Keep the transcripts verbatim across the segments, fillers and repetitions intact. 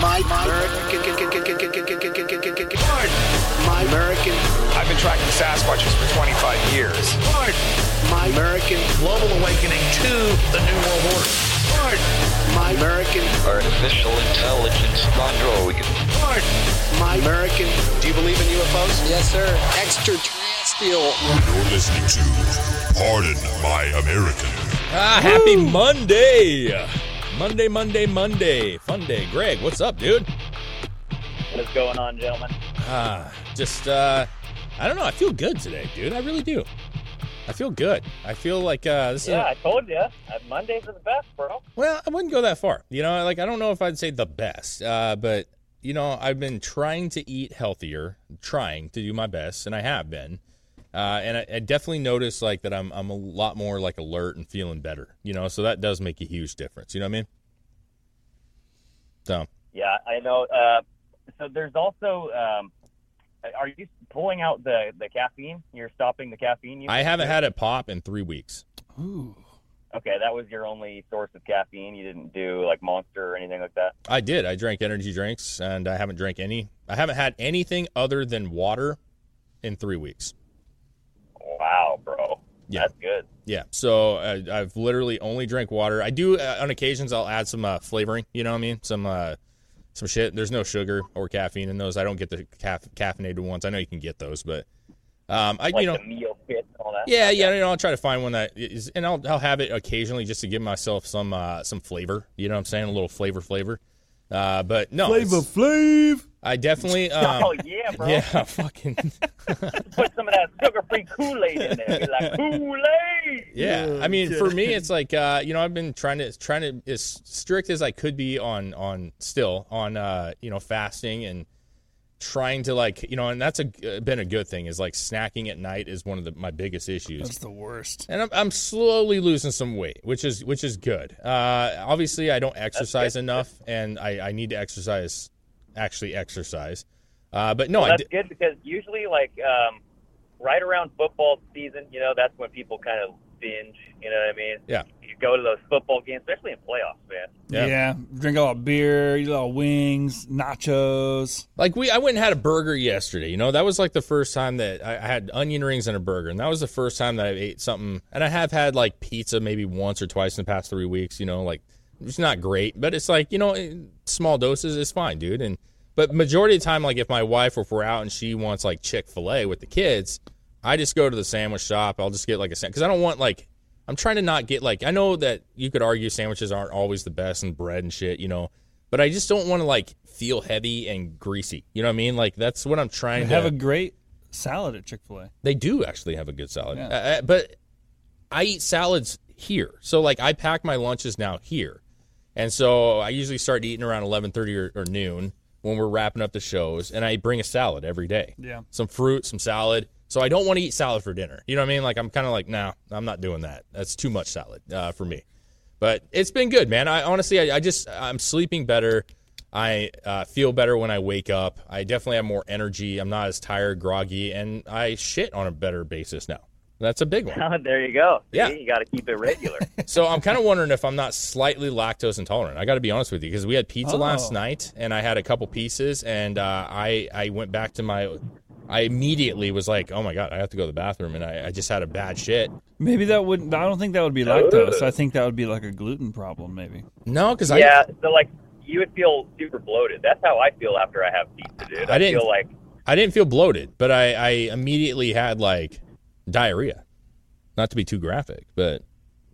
My American. I've been tracking Sasquatches for twenty-five years. Pardon My American. Global awakening to the New World Order. Pardon My American. Artificial intelligence on droid. Pardon My American. Do you believe in U F Os? Yes, sir. Extraterrestrial. You're listening to Pardon My American. Ah, happy Woo. Monday. Monday, Monday, Monday. Fun day. Greg, what's up, dude? What's going on, gentlemen? Ah, just, uh, I don't know. I feel good today, dude. I really do. I feel good. I feel like, uh, this yeah, is. Yeah, I told you. Mondays are the best, bro. Well, I wouldn't go that far. You know, like, I don't know if I'd say the best, uh, but, you know, I've been trying to eat healthier, trying to do my best, and I have been. Uh, and I, I definitely noticed, like, that I'm I'm a lot more, like, alert and feeling better, you know? So that does make a huge difference, you know what I mean? So. Yeah, I know. Uh, so there's also, um, are you pulling out the, the caffeine? You're stopping the caffeine? You I haven't had it pop in three weeks. Ooh. Okay, that was your only source of caffeine? You didn't do, like, Monster or anything like that? I did. I drank energy drinks, and I haven't drank any. I haven't had anything other than water in three weeks. Wow, bro. Yeah. That's good. Yeah. So uh, I've literally only drank water. I do, uh, on occasions, I'll add some uh, flavoring. You know what I mean? Some uh, some shit. There's no sugar or caffeine in those. I don't get the caf- caffeinated ones. I know you can get those, but um, I like you know the meal fit and all that. Yeah, yeah. You know, I'll try to find one that is, and I'll I'll have it occasionally just to give myself some uh, some flavor. You know what I'm saying? A little flavor, flavor. Uh, but no, flavor, flavor. I definitely. Um, oh yeah, bro. Yeah, fucking. Put some of that sugar-free Kool-Aid in there. Be like Kool-Aid. Yeah, I mean, for me, it's like uh, you know, I've been trying to trying to as strict as I could be on on still on uh, you know, fasting and trying to, like, you know, and that's a been a good thing is, like, snacking at night is one of the, my biggest issues. That's the worst. And I'm I'm slowly losing some weight, which is which is good. Uh, obviously, I don't exercise enough, and I I need to exercise. Actually exercise uh but no well, that's I d- good because usually, like, um right around football season, you know, that's when people kind of binge, you know what I mean? Yeah, you go to those football games, especially in playoffs, man. Yeah, yeah. Drink a lot of beer, eat a lot of wings, nachos. Like, we I went and had a burger yesterday, you know. That was like the first time that I, I had onion rings and a burger, and that was the first time that I ate something. And I have had, like, pizza maybe once or twice in the past three weeks, you know, like, it's not great, but it's like, you know, small doses is fine, dude. And but majority of the time, like, if my wife, or if we're out and she wants, like, Chick-fil-A with the kids, I just go to the sandwich shop. I'll just get, like, a sandwich because I don't want, like, I'm trying to not get, like, I know that you could argue sandwiches aren't always the best and bread and shit, you know, but I just don't want to, like, feel heavy and greasy. You know what I mean? Like, that's what I'm trying they to have a great salad at Chick-fil-A. They do actually have a good salad, yeah. uh, but I eat salads here, so, like, I pack my lunches now here. And so I usually start eating around eleven thirty or, or noon when we're wrapping up the shows, and I bring a salad every day. Yeah. Some fruit, some salad. So I don't want to eat salad for dinner. You know what I mean? Like, I'm kind of like, nah, I'm not doing that. That's too much salad uh, for me. But it's been good, man. I honestly, I, I just, I'm sleeping better. I uh, feel better when I wake up. I definitely have more energy. I'm not as tired, groggy, and I shit on a better basis now. That's a big one. Oh, there you go. See, yeah. You got to keep it regular. So I'm kind of wondering if I'm not slightly lactose intolerant. I got to be honest with you, because we had pizza oh. last night, and I had a couple pieces, and uh, I, I went back to my – I immediately was like, oh, my God, I have to go to the bathroom, and I, I just had a bad shit. Maybe that wouldn't – I don't think that would be lactose. I think that would be like a gluten problem maybe. No, because I – Yeah, so, like, you would feel super bloated. That's how I feel after I have pizza, dude. I, I didn't feel like – I didn't feel bloated, but I, I immediately had, like – diarrhea, not to be too graphic, but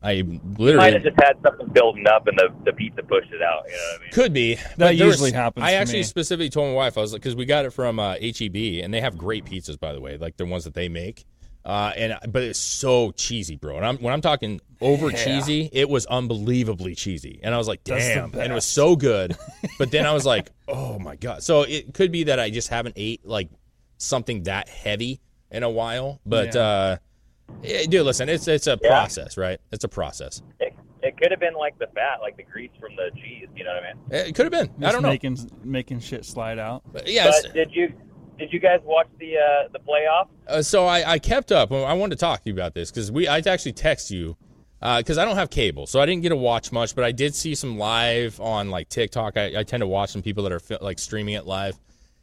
I literally you might have just had something building up and the, the pizza pushed it out. You know what I mean? Could be. That usually happens. I actually me. specifically told my wife, I was like, because we got it from uh, H E B, and they have great pizzas, by the way, like the ones that they make. Uh, and but it's so cheesy, bro. And I'm, when I'm talking over yeah. cheesy, it was unbelievably cheesy. And I was like, damn. And it was so good. But then I was like, oh, my God. So it could be that I just haven't ate, like, something that heavy in a while. But, yeah. uh, yeah, dude, listen, it's it's a yeah. process, right? It's a process. It, it could have been, like, the fat, like the grease from the cheese. You know what I mean? It could have been. Just I don't making, know. Making shit slide out. But, yeah, but did you – Did you guys watch the uh, the playoff? Uh, so I, I kept up. I wanted to talk to you about this because we I actually text you because uh, I don't have cable, so I didn't get to watch much. But I did see some live on like TikTok. I, I tend to watch some people that are like streaming it live.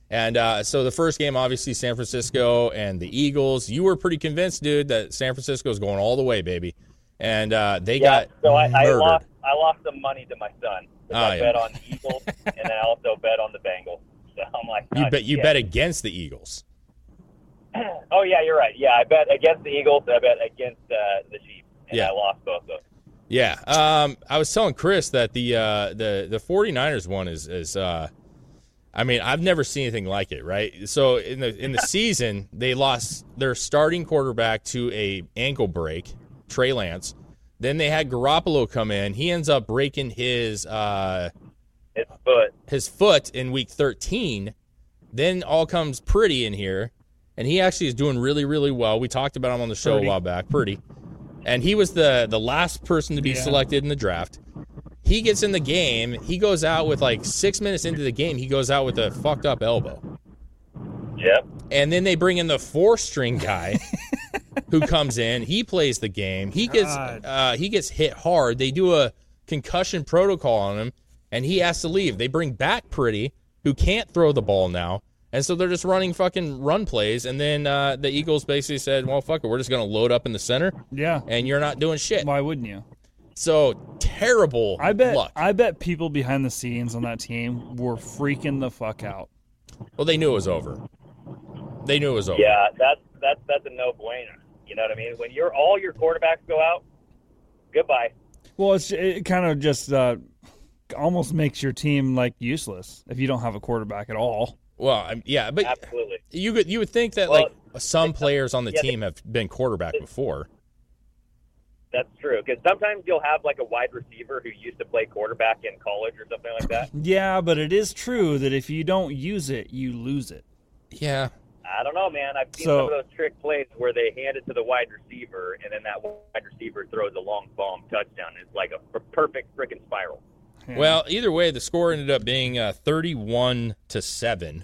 And uh, so the first game, obviously, San Francisco and the Eagles. You were pretty convinced, dude, that San Francisco is going all the way, baby. And uh, they yeah, got so I, I lost I lost some money to my son. Oh, I yeah. bet on the Eagles, and then I also bet on the Bengals. So I'm like, you bet, you bet against the Eagles. Oh, yeah, you're right. Yeah, I bet against the Eagles. I bet against uh, the Chiefs. And yeah. I lost both of those. Yeah. Um, I was telling Chris that the uh, the, the 49ers one is, is uh, I mean, I've never seen anything like it, right? So in the in the season, they lost their starting quarterback to a ankle break, Trey Lance. Then they had Garoppolo come in. He ends up breaking his uh, – His foot. His foot in week thirteen. Then all comes Purdy in here, and he actually is doing really, really well. We talked about him on the show Purdy. a while back, Purdy. And he was the, the last person to be yeah. selected in the draft. He gets in the game. He goes out with like six minutes into the game. He goes out with a fucked up elbow. Yep. And then they bring in the four-string guy who comes in. He plays the game. He gets uh, he gets hit hard. They do a concussion protocol on him. And he has to leave. They bring back Purdy, who can't throw the ball now. And so they're just running fucking run plays. And then uh, the Eagles basically said, well, fuck it. We're just going to load up in the center. Yeah. And you're not doing shit. Why wouldn't you? So terrible I bet, luck. I bet people behind the scenes on that team were freaking the fuck out. Well, they knew it was over. They knew it was over. Yeah, that's, that's, that's a no-brainer. You know what I mean? When you're, all your quarterbacks go out, goodbye. Well, it's, it kind of just uh, – almost makes your team like useless if you don't have a quarterback at all. Well, yeah, but absolutely, you could you would think that well, like some players on the yeah, team have been quarterback before. That's true, because sometimes you'll have like a wide receiver who used to play quarterback in college or something like that. Yeah, but it is true that if you don't use it, you lose it. Yeah, I don't know, man. I've seen so, some of those trick plays where they hand it to the wide receiver, and then that wide receiver throws a long bomb touchdown. It's like a perfect freaking spiral. Yeah. Well, either way, the score ended up being uh, thirty-one to seven,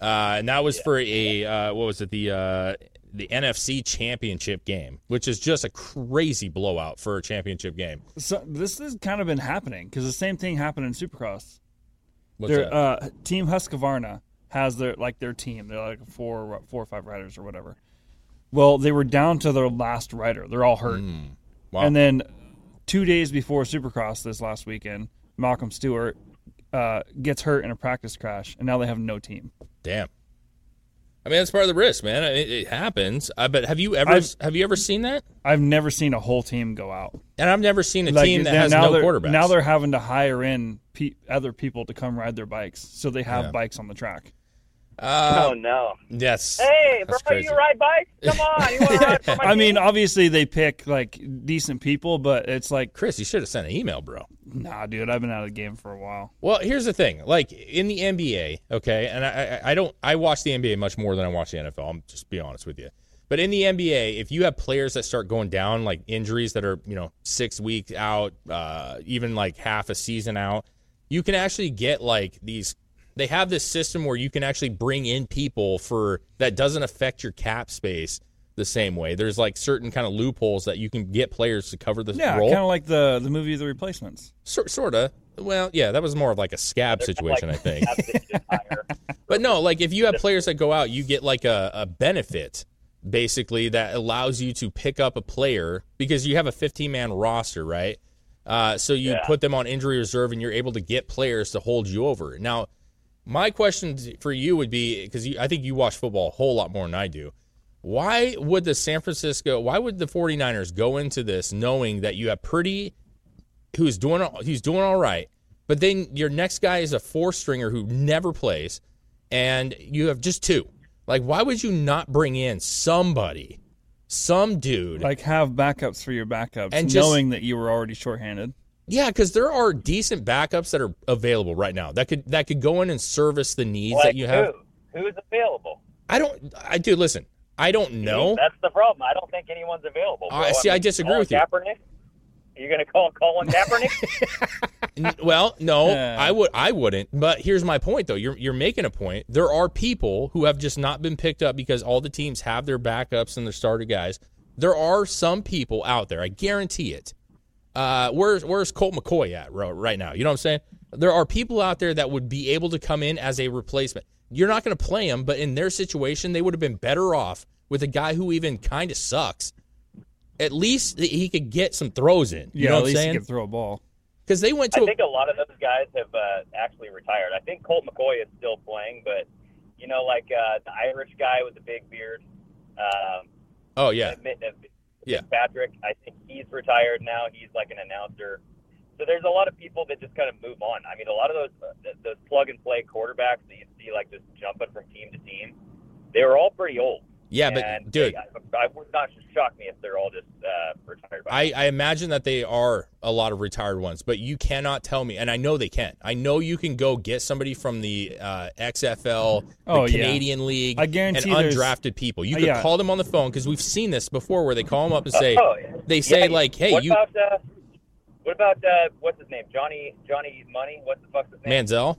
uh, and that was yeah. for a uh, what was it the uh, the N F C Championship game, which is just a crazy blowout for a championship game. So this has kind of been happening because the same thing happened in Supercross. What's their, that? Uh, Team Husqvarna has their like their team. They're like four, four or five riders or whatever. Well, they were down to their last rider. They're all hurt, mm. wow. and then. Two days before Supercross this last weekend, Malcolm Stewart uh, gets hurt in a practice crash, and now they have no team. Damn. I mean, that's part of the risk, man. I mean, it happens. Uh, but have you ever I've, have you ever seen that? I've never seen a whole team go out. And I've never seen a like, team that has no quarterbacks. Now they're having to hire in pe- other people to come ride their bikes, so they have yeah. bikes on the track. Uh, oh, no. Yes. Hey, bro, crazy. You ride bikes? Come on. You want to ride for my I team? mean, obviously they pick, like, decent people, but it's like... Chris, you should have sent an email, bro. Nah, dude, I've been out of the game for a while. Well, here's the thing. Like, in the N B A, okay, and I, I, I don't... I watch the N B A much more than I watch the N F L. I'm just be honest with you. But in the N B A, if you have players that start going down, like injuries that are, you know, six weeks out, uh, even, like, half a season out, you can actually get, like, these... They have this system where you can actually bring in people for that doesn't affect your cap space the same way. There's like certain kind of loopholes that you can get players to cover the yeah, role. Yeah, kind of like the the movie The Replacements. So, sort of. Well, yeah, that was more of like a scab They're situation, like, I think. But no, like if you have players that go out, you get like a, a benefit basically that allows you to pick up a player because you have a fifteen-man roster, right? Uh, so you yeah. put them on injury reserve and you're able to get players to hold you over. Now, my question for you would be, because I think you watch football a whole lot more than I do, why would the San Francisco, why would the 49ers go into this knowing that you have Purdy, who's doing he's doing all right, but then your next guy is a four-stringer who never plays, and you have just two? Like, why would you not bring in somebody some dude. Like, have backups for your backups, and just, knowing that you were already shorthanded. Yeah, because there are decent backups that are available right now that could that could go in and service the needs like that you who? have. Who's available? I don't. I do. Listen, I don't know. That's the problem. I don't think anyone's available. Uh, I see. I, mean, I disagree Colin with you. Kaepernick? You're going to call Colin Kaepernick? Well, no, uh, I would. I wouldn't. But here's my point, though. You're you're making a point. There are people who have just not been picked up because all the teams have their backups and their starter guys. There are some people out there. I guarantee it. Uh, where's where's Colt McCoy at right now? You know what I'm saying? There are people out there that would be able to come in as a replacement. You're not going to play them, but in their situation, they would have been better off with a guy who even kind of sucks. At least he could get some throws in. You yeah, know at what least I'm saying? He could throw a ball. Because they went to. I a... think a lot of those guys have uh, actually retired. I think Colt McCoy is still playing, but you know, like uh, the Irish guy with the big beard. Um, oh yeah. Admit, uh, Yeah, Patrick, I think he's retired now. He's like an announcer. So there's a lot of people that just kind of move on. I mean, a lot of those uh, those plug-and-play quarterbacks that you see like just jumping from team to team, they were all pretty old. Yeah, but, dude. They, I, I would not shock me if they're all just uh, retired. By I, I imagine that they are a lot of retired ones, but you cannot tell me, and I know they can. I know you can go get somebody from the uh, X F L, oh, the Canadian yeah. League, I guarantee and undrafted there's... people. You could yeah. call them on the phone, because we've seen this before where they call them up and say, oh, yeah. they say, yeah. like, hey, what you. About, uh, what about, uh, what's his name, Johnny Johnny Money? What the fuck's his name? Manziel?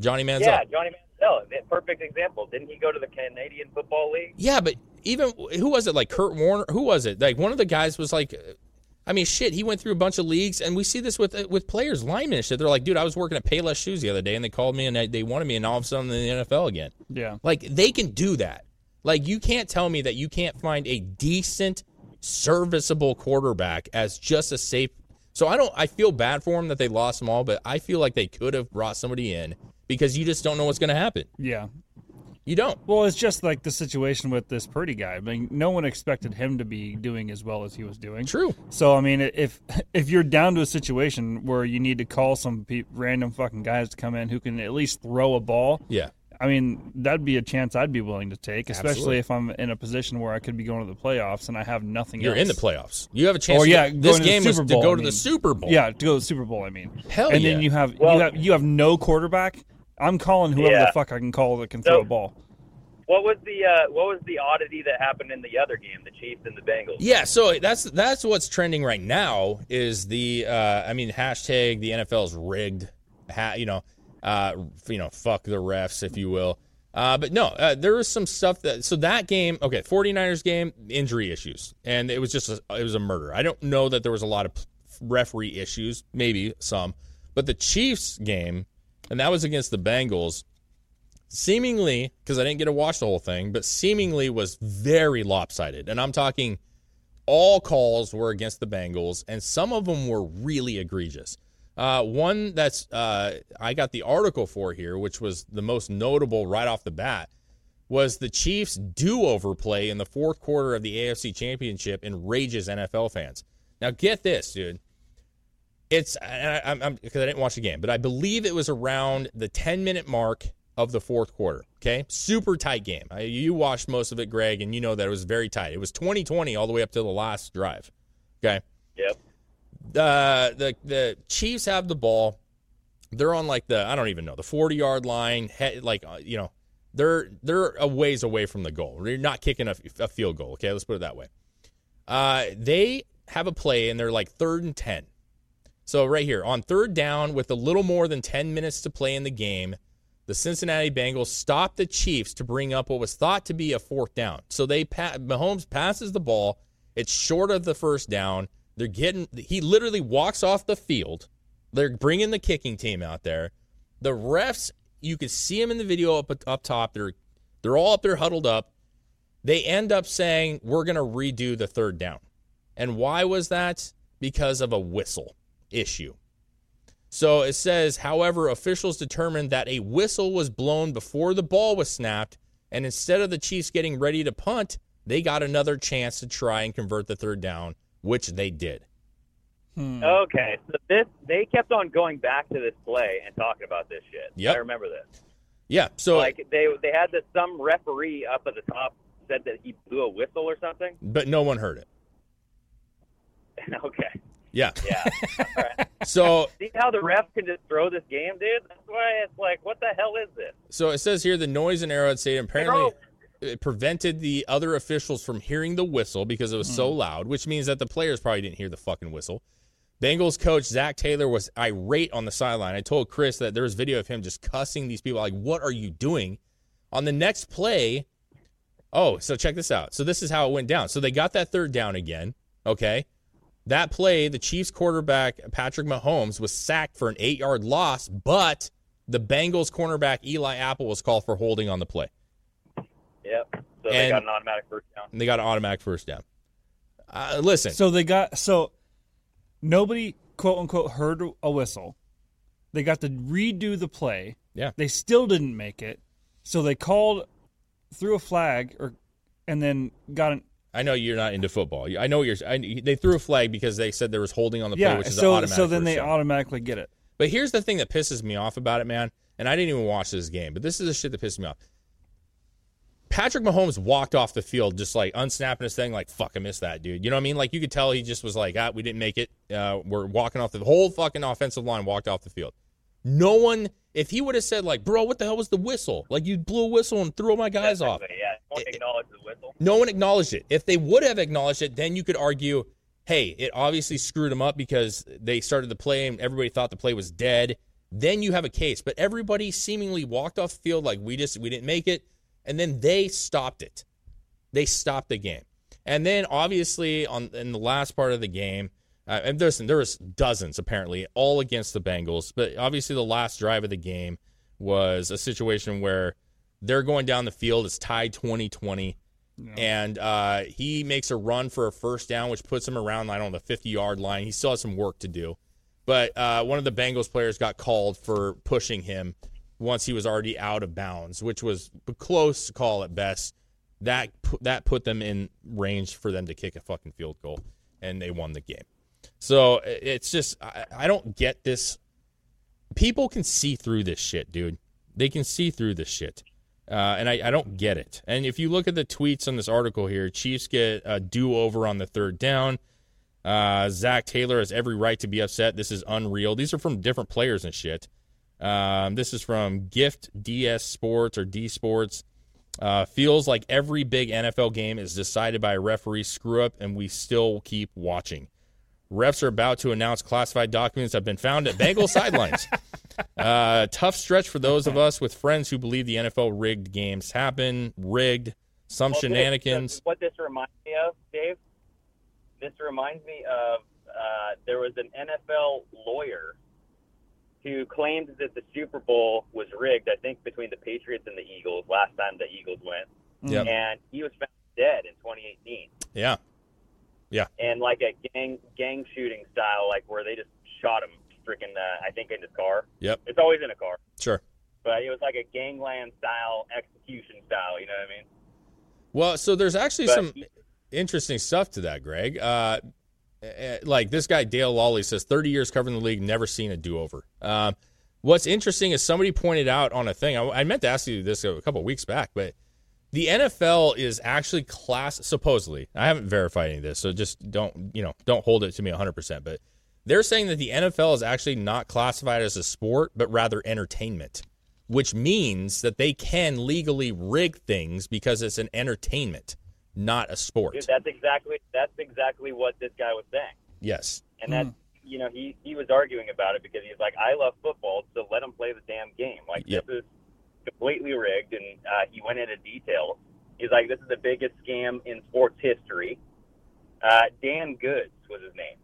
Johnny Manziel. Yeah, Johnny Manziel. No, perfect example. Didn't he go to the Canadian Football League? Yeah, but even who was it? Like Kurt Warner? Who was it? Like one of the guys was like, I mean, shit. He went through a bunch of leagues, and we see this with with players, linemen, and shit. They're like, dude, I was working at Payless Shoes the other day, and they called me, and they, they wanted me, and all of a sudden in the N F L again. Yeah, like they can do that. Like you can't tell me that you can't find a decent, serviceable quarterback as just a safe. So I don't. I feel bad for them that they lost them all, but I feel like they could have brought somebody in. Because you just don't know what's going to happen. Yeah. You don't. Well, it's just like the situation with this Purdy guy. I mean, no one expected him to be doing as well as he was doing. True. So, I mean, if if you're down to a situation where you need to call some pe- random fucking guys to come in who can at least throw a ball. Yeah. I mean, that'd be a chance I'd be willing to take, especially Absolutely. if I'm in a position where I could be going to the playoffs and I have nothing You're else. You're in the playoffs. You have a chance. Or, yeah, to, this game is to go I mean. to the Super Bowl. Yeah, to go to the Super Bowl, I mean. Hell and yeah. And then you have, well, you have you have no quarterback. I'm calling whoever yeah. the fuck I can call that can so, throw a ball. What was the uh, what was the oddity that happened in the other game, the Chiefs and the Bengals? Yeah, so that's that's what's trending right now is the uh, I mean hashtag the N F L's rigged, ha- you know, uh, you know fuck the refs if you will. Uh, but no, uh, there was some stuff that so that game okay, 49ers game injury issues and it was just a, it was a murder. I don't know that there was a lot of referee issues, maybe some, but the Chiefs game. And that was against the Bengals, seemingly, because I didn't get to watch the whole thing, but seemingly was very lopsided. And I'm talking all calls were against the Bengals, and some of them were really egregious. Uh, one that's uh, I got the article for here, which was the most notable right off the bat, was the Chiefs' do-over play in the fourth quarter of the A F C Championship enrages N F L fans. Now, get this, dude. It's and I, I'm because I didn't watch the game, but I believe it was around the ten-minute mark of the fourth quarter, okay? Super tight game. I, you watched most of it, Greg, and you know that it was very tight. It was twenty twenty all the way up to the last drive, okay? Yep. Uh, the, the Chiefs have the ball. They're on, like, the, I don't even know, the forty-yard line, head, like, you know, they're, they're a ways away from the goal. They're not kicking a, a field goal, okay? Let's put it that way. Uh, they have a play, and they're, like, third and ten. So right here, on third down with a little more than ten minutes to play in the game, the Cincinnati Bengals stopped the Chiefs to bring up what was thought to be a fourth down. So they pa- Mahomes passes the ball. It's short of the first down. They're getting he literally walks off the field. They're bringing the kicking team out there. The refs, you can see them in the video up up top. They're they're all up there huddled up. They end up saying, "We're going to redo the third down." And why was that? Because of a whistle issue. So it says, however, officials determined that a whistle was blown before the ball was snapped, and instead of the Chiefs getting ready to punt, they got another chance to try and convert the third down, which they did. Hmm. Okay, so this they kept on going back to this play and talking about this shit. Yep. I remember this. Yeah, so like they they had this some referee up at the top said that he blew a whistle or something? But no one heard it. Okay. Yeah. Yeah. All right. So see how the ref can just throw this game, dude? That's why it's like, what the hell is this? So it says here the noise in Arrowhead Stadium apparently it prevented the other officials from hearing the whistle because it was mm. so loud, which means that the players probably didn't hear the fucking whistle. Bengals coach Zac Taylor was irate on the sideline. I told Chris that there was video of him just cussing these people, like, what are you doing? On the next play, oh, so check this out. So this is how it went down. So they got that third down again, okay? That play, the Chiefs quarterback, Patrick Mahomes, was sacked for an eight-yard loss, but the Bengals cornerback, Eli Apple, was called for holding on the play. Yep, so and they got an automatic first down. They got an automatic first down. Uh, listen. So they got – so nobody, quote-unquote, heard a whistle. They got to redo the play. Yeah. They still didn't make it, so they called threw a flag or and then got an – I know you're not into football. I know you're. I, they threw a flag because they said there was holding on the play, yeah, which is so, an automatic. So then they down. automatically get it. But here's the thing that pisses me off about it, man. And I didn't even watch this game, but this is the shit that pissed me off. Patrick Mahomes walked off the field just like unsnapping his thing, like fuck, I missed that, dude. You know what I mean? Like you could tell he just was like, ah, we didn't make it. Uh, we're walking off the whole fucking offensive line, walked off the field. No one. If he would have said like, bro, what the hell was the whistle? Like you blew a whistle and threw my guys That's off. Exactly, yeah. No one acknowledged the whistle. No one acknowledged it. If they would have acknowledged it, then you could argue, hey, it obviously screwed them up because they started the play and everybody thought the play was dead. Then you have a case. But everybody seemingly walked off the field like we just we didn't make it, and then they stopped it. They stopped the game. And then obviously on in the last part of the game, uh, and listen, there was dozens apparently all against the Bengals, but obviously the last drive of the game was a situation where they're going down the field. It's tied twenty twenty. No. And uh, he makes a run for a first down, which puts him around, I don't know, the fifty-yard line. He still has some work to do. But uh, one of the Bengals players got called for pushing him once he was already out of bounds, which was a close call at best. That, that put them in range for them to kick a fucking field goal, and they won the game. So it's just I, I don't get this. People can see through this shit, dude. They can see through this shit. Uh, and I, I don't get it. And if you look at the tweets on this article here, Chiefs get a do-over on the third down. Uh, Zac Taylor has every right to be upset. This is unreal. These are from different players and shit. Um, this is from Gift D S Sports or D Sports. Uh, feels like every big N F L game is decided by a referee screw-up, and we still keep watching. Refs are about to announce classified documents that have been found at Bengal sidelines. Uh, tough stretch for those of us with friends who believe the N F L rigged games happen. Rigged. Some well, shenanigans. This, what this reminds me of, Dave, this reminds me of uh, there was an N F L lawyer who claimed that the Super Bowl was rigged, I think, between the Patriots and the Eagles last time the Eagles went. Yep. And he was found dead in twenty eighteen. Yeah. Yeah. And like a gang gang shooting style, like where they just shot him freaking, uh, I think, in his car. Yep. It's always in a car. Sure. But it was like a gangland style, execution style, you know what I mean? Well, so there's actually but some he, interesting stuff to that, Greg. Uh, like this guy, Dale Lawley, says thirty years covering the league, never seen a do-over. Um, what's interesting is somebody pointed out on a thing, I, I meant to ask you this a couple of weeks back, but the N F L is actually class, supposedly. I haven't verified any of this, so just don't, you know, don't hold it to me one hundred percent. But they're saying that the N F L is actually not classified as a sport, but rather entertainment, which means that they can legally rig things because it's an entertainment, not a sport. Dude, that's exactly that's exactly what this guy was saying. Yes. And that, mm. you know, he, he was arguing about it because he's like, I love football, so let them play the damn game. Like, yep. This is completely rigged, and uh, he went into detail. He's like, this is the biggest scam in sports history. Uh, Dan Goods was his name.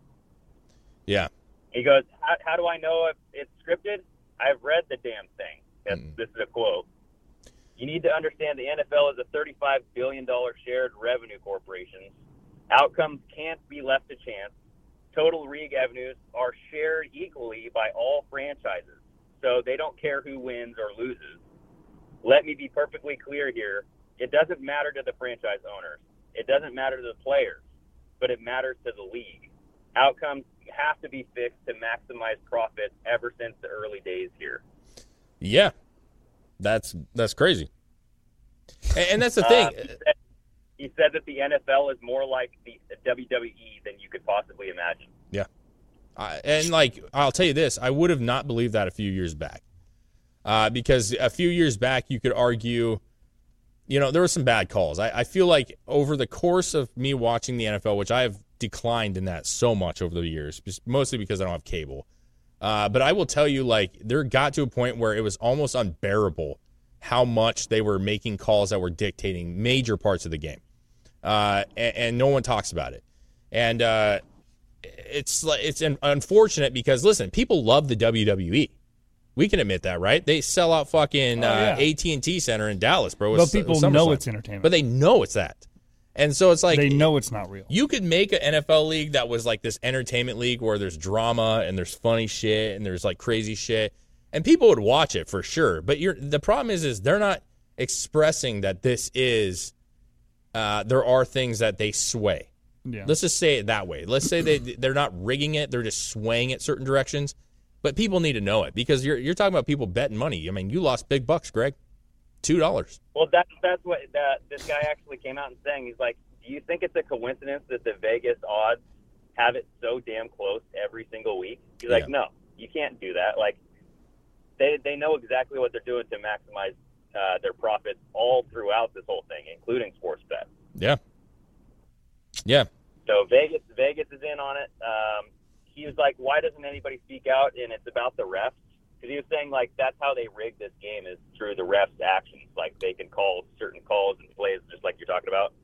Yeah. He goes, how, how do I know if it's scripted? I've read the damn thing. That's, mm. This is a quote. You need to understand the N F L is a thirty-five billion dollars shared revenue corporation. Outcomes can't be left to chance. Total league revenues are shared equally by all franchises, so they don't care who wins or loses. Let me be perfectly clear here. It doesn't matter to the franchise owners. It doesn't matter to the players, but it matters to the league. Outcomes have to be fixed to maximize profits ever since the early days here. Yeah, that's that's crazy. And, and that's the thing. Um, he, said, He said that the N F L is more like the W W E than you could possibly imagine. Yeah. Uh, and, like, I'll tell you this, I would have not believed that a few years back. Uh, because a few years back, you could argue, you know, there were some bad calls. I, I feel like over the course of me watching the N F L, which I have declined in that so much over the years, mostly because I don't have cable. Uh, but I will tell you, like, there got to a point where it was almost unbearable how much they were making calls that were dictating major parts of the game. Uh, and, and no one talks about it. And uh, it's it's unfortunate because, listen, people love the W W E. We can admit that, right? They sell out fucking oh, yeah. uh, A T and T Center in Dallas, bro. But people know it's entertainment. But they know it's that. And so it's like... They know it's not real. You could make an N F L league that was like this entertainment league where there's drama and there's funny shit and there's like crazy shit. And people would watch it for sure. But you're, the problem is, is they're not expressing that this is... Uh, there are things that they sway. Yeah. Let's just say it that way. Let's say they, they're not rigging it. They're just swaying at certain directions. But people need to know it because you're you're talking about people betting money. I mean, you lost big bucks, Greg, two dollars. Well, that's that's what that, this guy actually came out and saying. He's like, do you think it's a coincidence that the Vegas odds have it so damn close every single week? He's yeah. like, no, you can't do that. Like, they they know exactly what they're doing to maximize uh, their profits all throughout this whole thing, including sports bets. Yeah, yeah. So Vegas Vegas is in on it. Um, He was like, why doesn't anybody speak out? And it's about the refs. Because he was saying, like, that's how they rig this game is through the refs' actions. Like, they can call certain calls and plays just like you're talking about.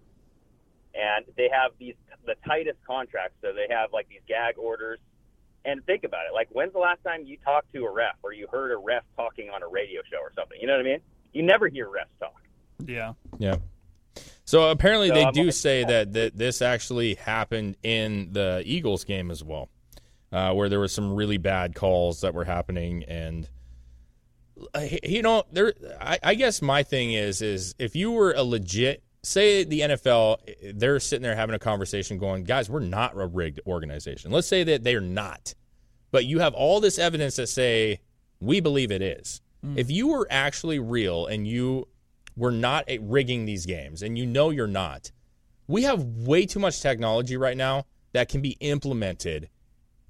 And they have these the tightest contracts. So they have, like, these gag orders. And think about it. Like, when's the last time you talked to a ref or you heard a ref talking on a radio show or something? You know what I mean? You never hear refs talk. Yeah. Yeah. So, apparently so they I'm do like, say that, that this actually happened in the Eagles game as well. Uh, where there were some really bad calls that were happening, and you know, there. I, I guess my thing is, is if you were a legit, say the N F L, they're sitting there having a conversation, going, guys, we're not a rigged organization. Let's say that they're not, but you have all this evidence that say we believe it is. Mm. If you were actually real and you were not rigging these games, and you know you're not, we have way too much technology right now that can be implemented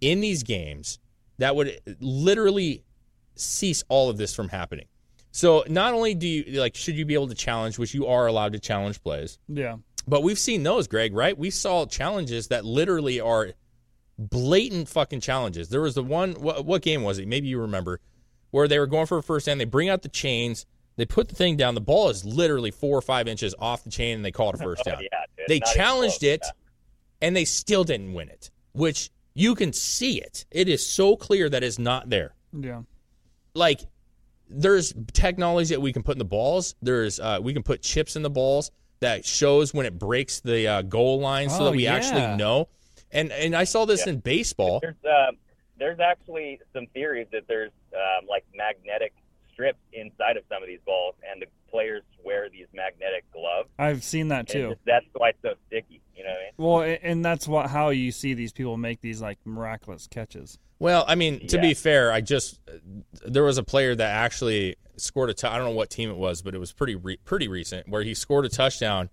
in these games that would literally cease all of this from happening. So not only do you like should you be able to challenge, which you are allowed to challenge plays. Yeah. But we've seen those, Greg, right? We saw challenges that literally are blatant fucking challenges. There was the one what, what game was it? Maybe you remember where they were going for a first down, they bring out the chains, they put the thing down, the ball is literally four or five inches off the chain and they call it a first down. Oh, yeah, dude, they challenged it yeah. and they still didn't win it, which you can see it. It is so clear that it's not there. Yeah. Like, there's technology that we can put in the balls. There's uh, we can put chips in the balls that shows when it breaks the uh, goal line so oh, that we yeah. actually know. And and I saw this yeah. in baseball. There's, uh, there's actually some theories that there's, um, like, magnetic strips inside of some of these balls, and the players wear these magnetic gloves. I've seen that, too. Just, that's why it's so sticky. You know what I mean? Well, and that's what how you see these people make these, like, miraculous catches. Well, I mean, to yeah. be fair, I just – there was a player that actually scored a t- – I don't know what team it was, but it was pretty re- pretty recent where he scored a touchdown,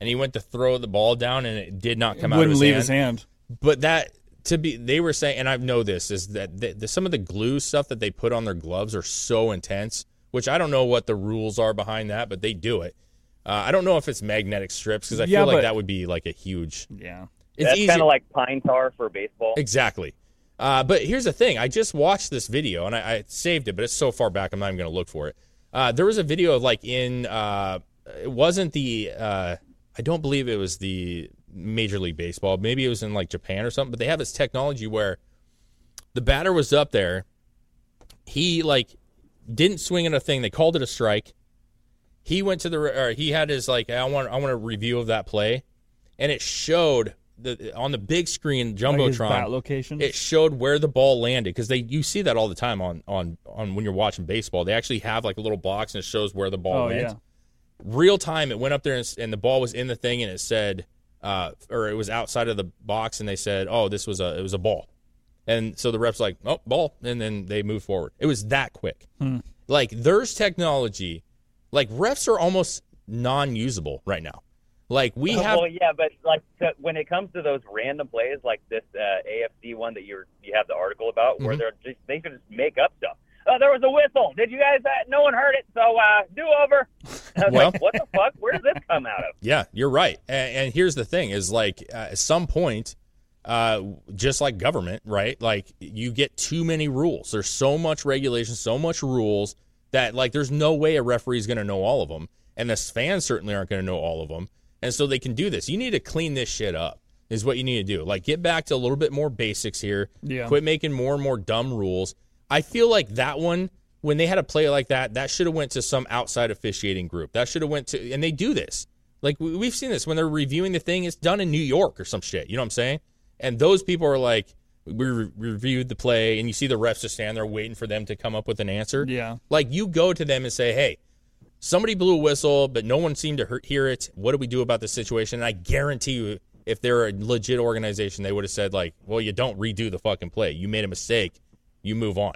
and he went to throw the ball down, and it did not come it out of his hand. Wouldn't leave his hand. But that – to be – they were saying – and I know this, is that the, the, some of the glue stuff that they put on their gloves are so intense, which I don't know what the rules are behind that, but they do it. Uh, I don't know if it's magnetic strips because I yeah, feel like but, that would be like a huge. Yeah, it's that's kind of like pine tar for baseball. Exactly. Uh, but here's the thing: I just watched this video and I, I saved it, but it's so far back I'm not even going to look for it. Uh, there was a video of like in uh, it wasn't the uh, I don't believe it was the Major League Baseball. Maybe it was in like Japan or something. But they have this technology where the batter was up there, he like didn't swing at a thing. They called it a strike. He went to the or he had his like I want I want a review of that play, and it showed the on the big screen jumbotron like location. It showed where the ball landed because they you see that all the time on, on on when you're watching baseball. They actually have like a little box and it shows where the ball went. Oh, yeah. Real time, it went up there and, and the ball was in the thing and it said uh, or it was outside of the box and they said oh this was a it was a ball, and so the ref's like oh ball and then they moved forward. It was that quick. Hmm. Like there's technology. Like, refs are almost non-usable right now. Like we have. Well, yeah, but like when it comes to those random plays, like this uh, A F C one that you you have the article about, where mm-hmm. they're just they could just make up stuff. Oh, there was a whistle. Did you guys? Uh, no one heard it, so uh, do over. I was well, like, what the fuck? Where did this come out of? Yeah, you're right. And, and here's the thing: is like uh, at some point, uh, just like government, right? Like you get too many rules. There's so much regulation, so much rules that like there's no way a referee is going to know all of them, and the fans certainly aren't going to know all of them. And so they can do this. You need to clean this shit up is what you need to do. Like, get back to a little bit more basics here. Yeah. Quit making more and more dumb rules. I feel like that one, when they had a play like that, that should have went to some outside officiating group. That should have went to – and they do this. Like, we've seen this. When they're reviewing the thing, it's done in New York or some shit. You know what I'm saying? And those people are like, we re- reviewed the play, and you see the refs just stand there waiting for them to come up with an answer. Yeah. Like, you go to them and say, hey – somebody blew a whistle, but no one seemed to hear it. What do we do about this situation? And I guarantee you, if they're a legit organization, they would have said, like, well, you don't redo the fucking play. You made a mistake. You move on.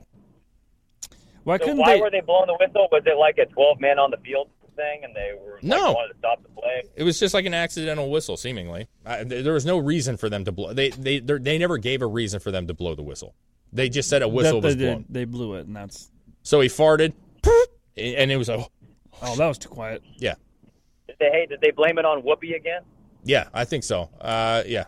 Why, so why they... were they blowing the whistle? Was it like a twelve-man on the field thing, and they were like, no. wanted to stop the play? It was just like an accidental whistle, seemingly. I, there was no reason for them to blow. They, they, they never gave a reason for them to blow the whistle. They just said a whistle that, was they, blown. They blew it, and that's... So he farted, and it was like... Oh, that was too quiet. Yeah. Did they, hey, did they blame it on Whoopi again? Yeah, I think so. Uh, yeah.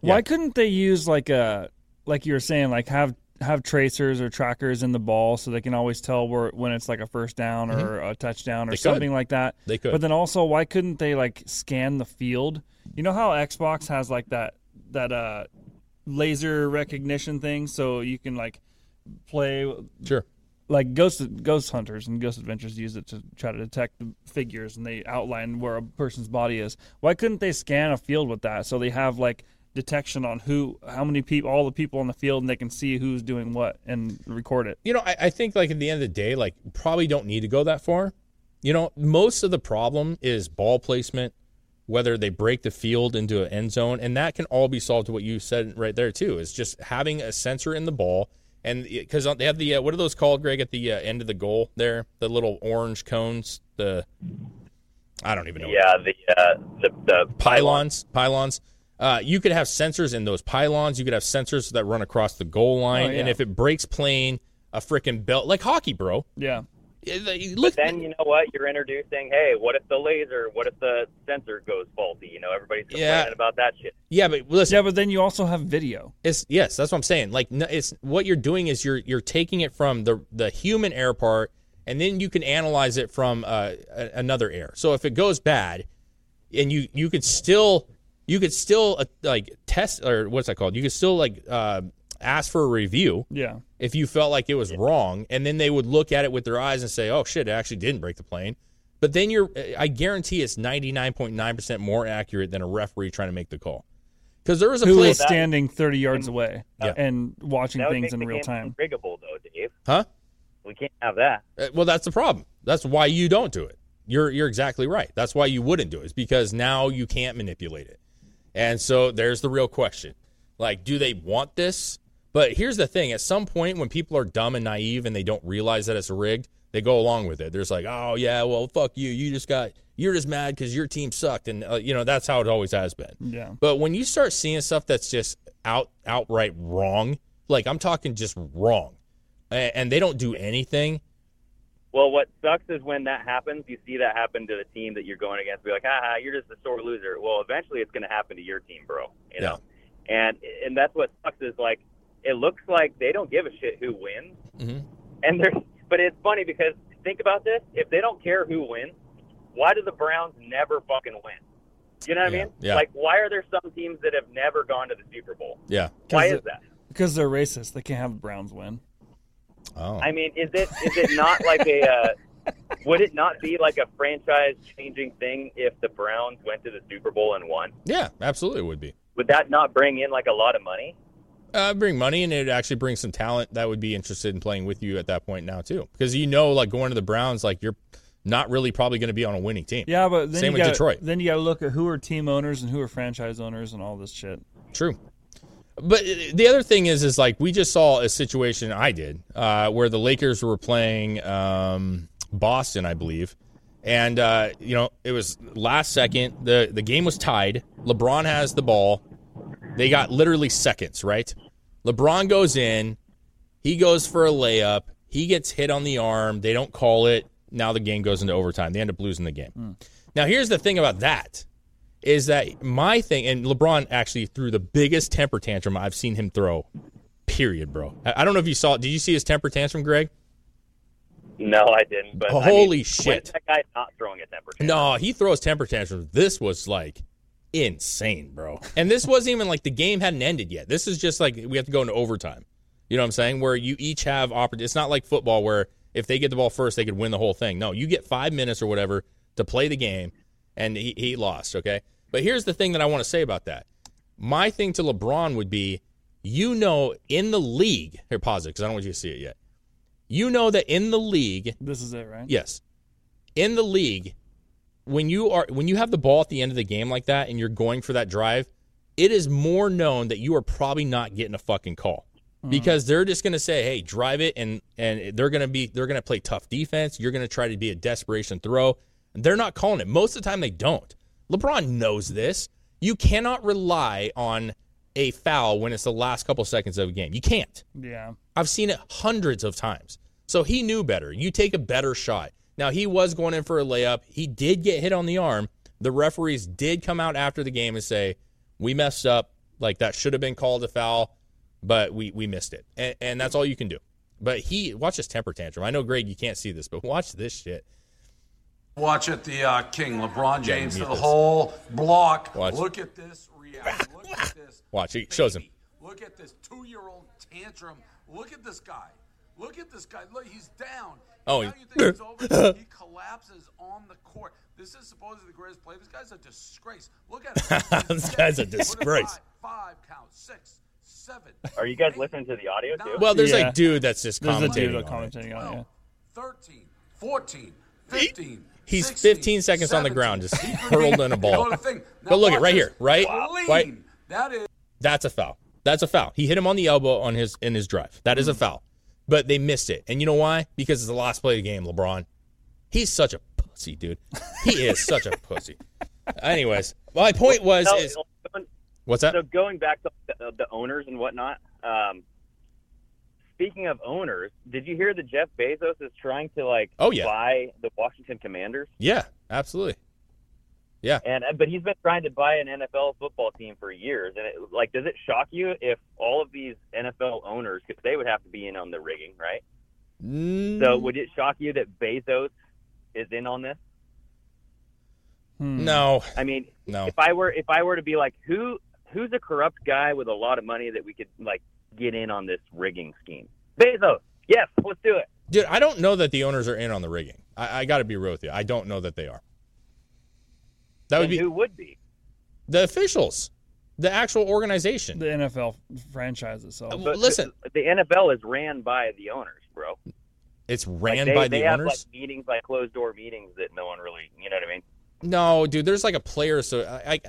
Why yeah. couldn't they use like a, like you were saying, like have have tracers or trackers in the ball so they can always tell where when it's like a first down or mm-hmm. a touchdown or they something could. like that? They could. But then also, why couldn't they like scan the field? You know how Xbox has like that that uh, laser recognition thing, so you can like play. Sure. Like ghost ghost hunters and ghost adventures use it to try to detect the figures, and they outline where a person's body is. Why couldn't they scan a field with that so they have like detection on who, how many people, all the people on the field, and they can see who's doing what and record it? You know, I, I think like at the end of the day, like probably don't need to go that far. You know, most of the problem is ball placement, whether they break the field into an end zone, and that can all be solved to what you said right there too, is just having a sensor in the ball. And because they have the uh, what are those called, Greg? At the uh, end of the goal, there, the little orange cones. The I don't even know. Yeah, what the, uh, the the pylons, pylons. Uh, you could have sensors in those pylons. You could have sensors that run across the goal line. Oh, yeah. And if it breaks plane, a freaking belt, like hockey, bro. Yeah. But then you know what? You're introducing, hey, what if the laser, what if the sensor goes faulty? You know, everybody's complaining yeah. about that shit. Yeah, but listen. Yeah, but then you also have video. It's yes, that's what I'm saying. Like, it's what you're doing is you're you're taking it from the the human error part, and then you can analyze it from uh, another error. So if it goes bad, and you you could still you could still uh, like test or what's that called? You could still like. Uh, ask for a review yeah. if you felt like it was yeah. wrong, and then they would look at it with their eyes and say, oh, shit, it actually didn't break the plane. But then you're – I guarantee it's ninety-nine point nine percent more accurate than a referee trying to make the call. Because there was a Who play – Who is standing thirty yards away yeah. and watching things in real time. That would make the game unriggable, though, Dave. Huh? We can't have that. Well, that's the problem. That's why you don't do it. You're you're exactly right. That's why you wouldn't do it. It's because now you can't manipulate it. And so there's the real question. Like, do they want this? But here's the thing. At some point, when people are dumb and naive and they don't realize that it's rigged, they go along with it. They're just like, oh, yeah, well, fuck you. You just got – you're just mad because your team sucked. And, uh, you know, that's how it always has been. Yeah. But when you start seeing stuff that's just out outright wrong, like I'm talking just wrong, and, and they don't do anything. Well, what sucks is when that happens, you see that happen to the team that you're going against. Be like, haha, you're just a sore loser. Well, eventually it's going to happen to your team, bro. You know? Yeah. And, and that's what sucks is like – it looks like they don't give a shit who wins. Mm-hmm. and they're. But it's funny because think about this. If they don't care who wins, why do the Browns never fucking win? You know what yeah, I mean? Yeah. Like, why are there some teams that have never gone to the Super Bowl? Yeah. Why is it, that? Because they're racist. They can't have the Browns win. Oh. I mean, is it is it not like a uh, – would it not be like a franchise-changing thing if the Browns went to the Super Bowl and won? Yeah, absolutely it would be. Would that not bring in, like, a lot of money? Uh, bring money, and it actually brings some talent that would be interested in playing with you at that point now too, because you know, like going to the Browns, like you're not really probably going to be on a winning team. Yeah, but then same you with gotta, Detroit. Then you got to look at who are team owners and who are franchise owners and all this shit. True, but the other thing is, is like we just saw a situation I did uh, where the Lakers were playing um, Boston, I believe, And, uh, you know, it was last second. The, the game was tied. LeBron has the ball. They got literally seconds, right? LeBron goes in. He goes for a layup. He gets hit on the arm. They don't call it. Now the game goes into overtime. They end up losing the game. Mm. Now, here's the thing about that is that my thing, and LeBron actually threw the biggest temper tantrum I've seen him throw, period, bro. I don't know if you saw it. Did you see his temper tantrum, Greg? No, I didn't. But holy I mean, shit. That guy not throwing a temper tantrum. No, he throws temper tantrums. This was like insane, bro. And this wasn't even like the game hadn't ended yet. This is just like we have to go into overtime. You know what I'm saying? Where you each have opportunity. It's not like football where if they get the ball first, they could win the whole thing. No, you get five minutes or whatever to play the game, and he, he lost, okay? But here's the thing that I want to say about that. My thing to LeBron would be, you know, in the league – here, pause it because I don't want you to see it yet. You know that in the league – this is it, right? Yes. In the league, when you are when you have the ball at the end of the game like that and you're going for that drive, it is more known that you are probably not getting a fucking call. Because they're just going to say, hey, drive it, and and they're going to be they're going to play tough defense. You're going to try to be a desperation throw. They're not calling it. Most of the time they don't. LeBron knows this. You cannot rely on a foul when it's the last couple seconds of a game. You can't. Yeah. I've seen it hundreds of times. So he knew better. You take a better shot. Now, he was going in for a layup. He did get hit on the arm. The referees did come out after the game and say, we messed up. Like, that should have been called a foul. But we, we missed it, and, and that's all you can do. But he – watch his temper tantrum. I know, Greg, you can't see this, but watch this shit. Watch it, the uh, king, LeBron James, yeah, to the this. whole block. Watch. Look at this reaction. Look at this. Watch, he shows him. Look at this two-year-old tantrum. Look at this guy. Look at this guy. Look, he's down. Oh, now you think it's over. He collapses on the court. This is supposedly the greatest play. This guy's a disgrace. Look at him. This guy's a disgrace. Five, five count, six. Seven, Are you guys eight, listening to the audio, too? Well, there's yeah. like dude that's just commentating on, commentating on it. thirteen, fourteen, fifteen, he's sixteen, fifteen seconds seventeen, on the ground just hurled in a ball. Now, but look at right here, right? right? That is- that's a foul. That's a foul. He hit him on the elbow on his in his drive. That mm-hmm. is a foul. But they missed it. And you know why? Because it's the last play of the game, LeBron. He's such a pussy, dude. He is such a pussy. Anyways, my point was – is. What's that? So going back to the, the owners and whatnot, um, speaking of owners, did you hear that Jeff Bezos is trying to, like, oh, yeah. buy the Washington Commanders? Yeah, absolutely. Yeah. and But he's been trying to buy an N F L football team for years. And, it, like, does it shock you if all of these N F L owners, because they would have to be in on the rigging, right? Mm. So would it shock you that Bezos is in on this? Hmm. No. I mean, no. if I were if I were to be like, who – who's a corrupt guy with a lot of money that we could, like, get in on this rigging scheme? Bezos. Yes, let's do it. Dude, I don't know that the owners are in on the rigging. I, I got to be real with you. I don't know that they are. That would be, who would be? The officials. The actual organization. The N F L franchise itself. But listen. The, the N F L is ran by the owners, bro. It's ran like they, by the owners? They have, like, meetings, like, closed-door meetings that no one really, you know what I mean? No, dude, there's like a player, so I, I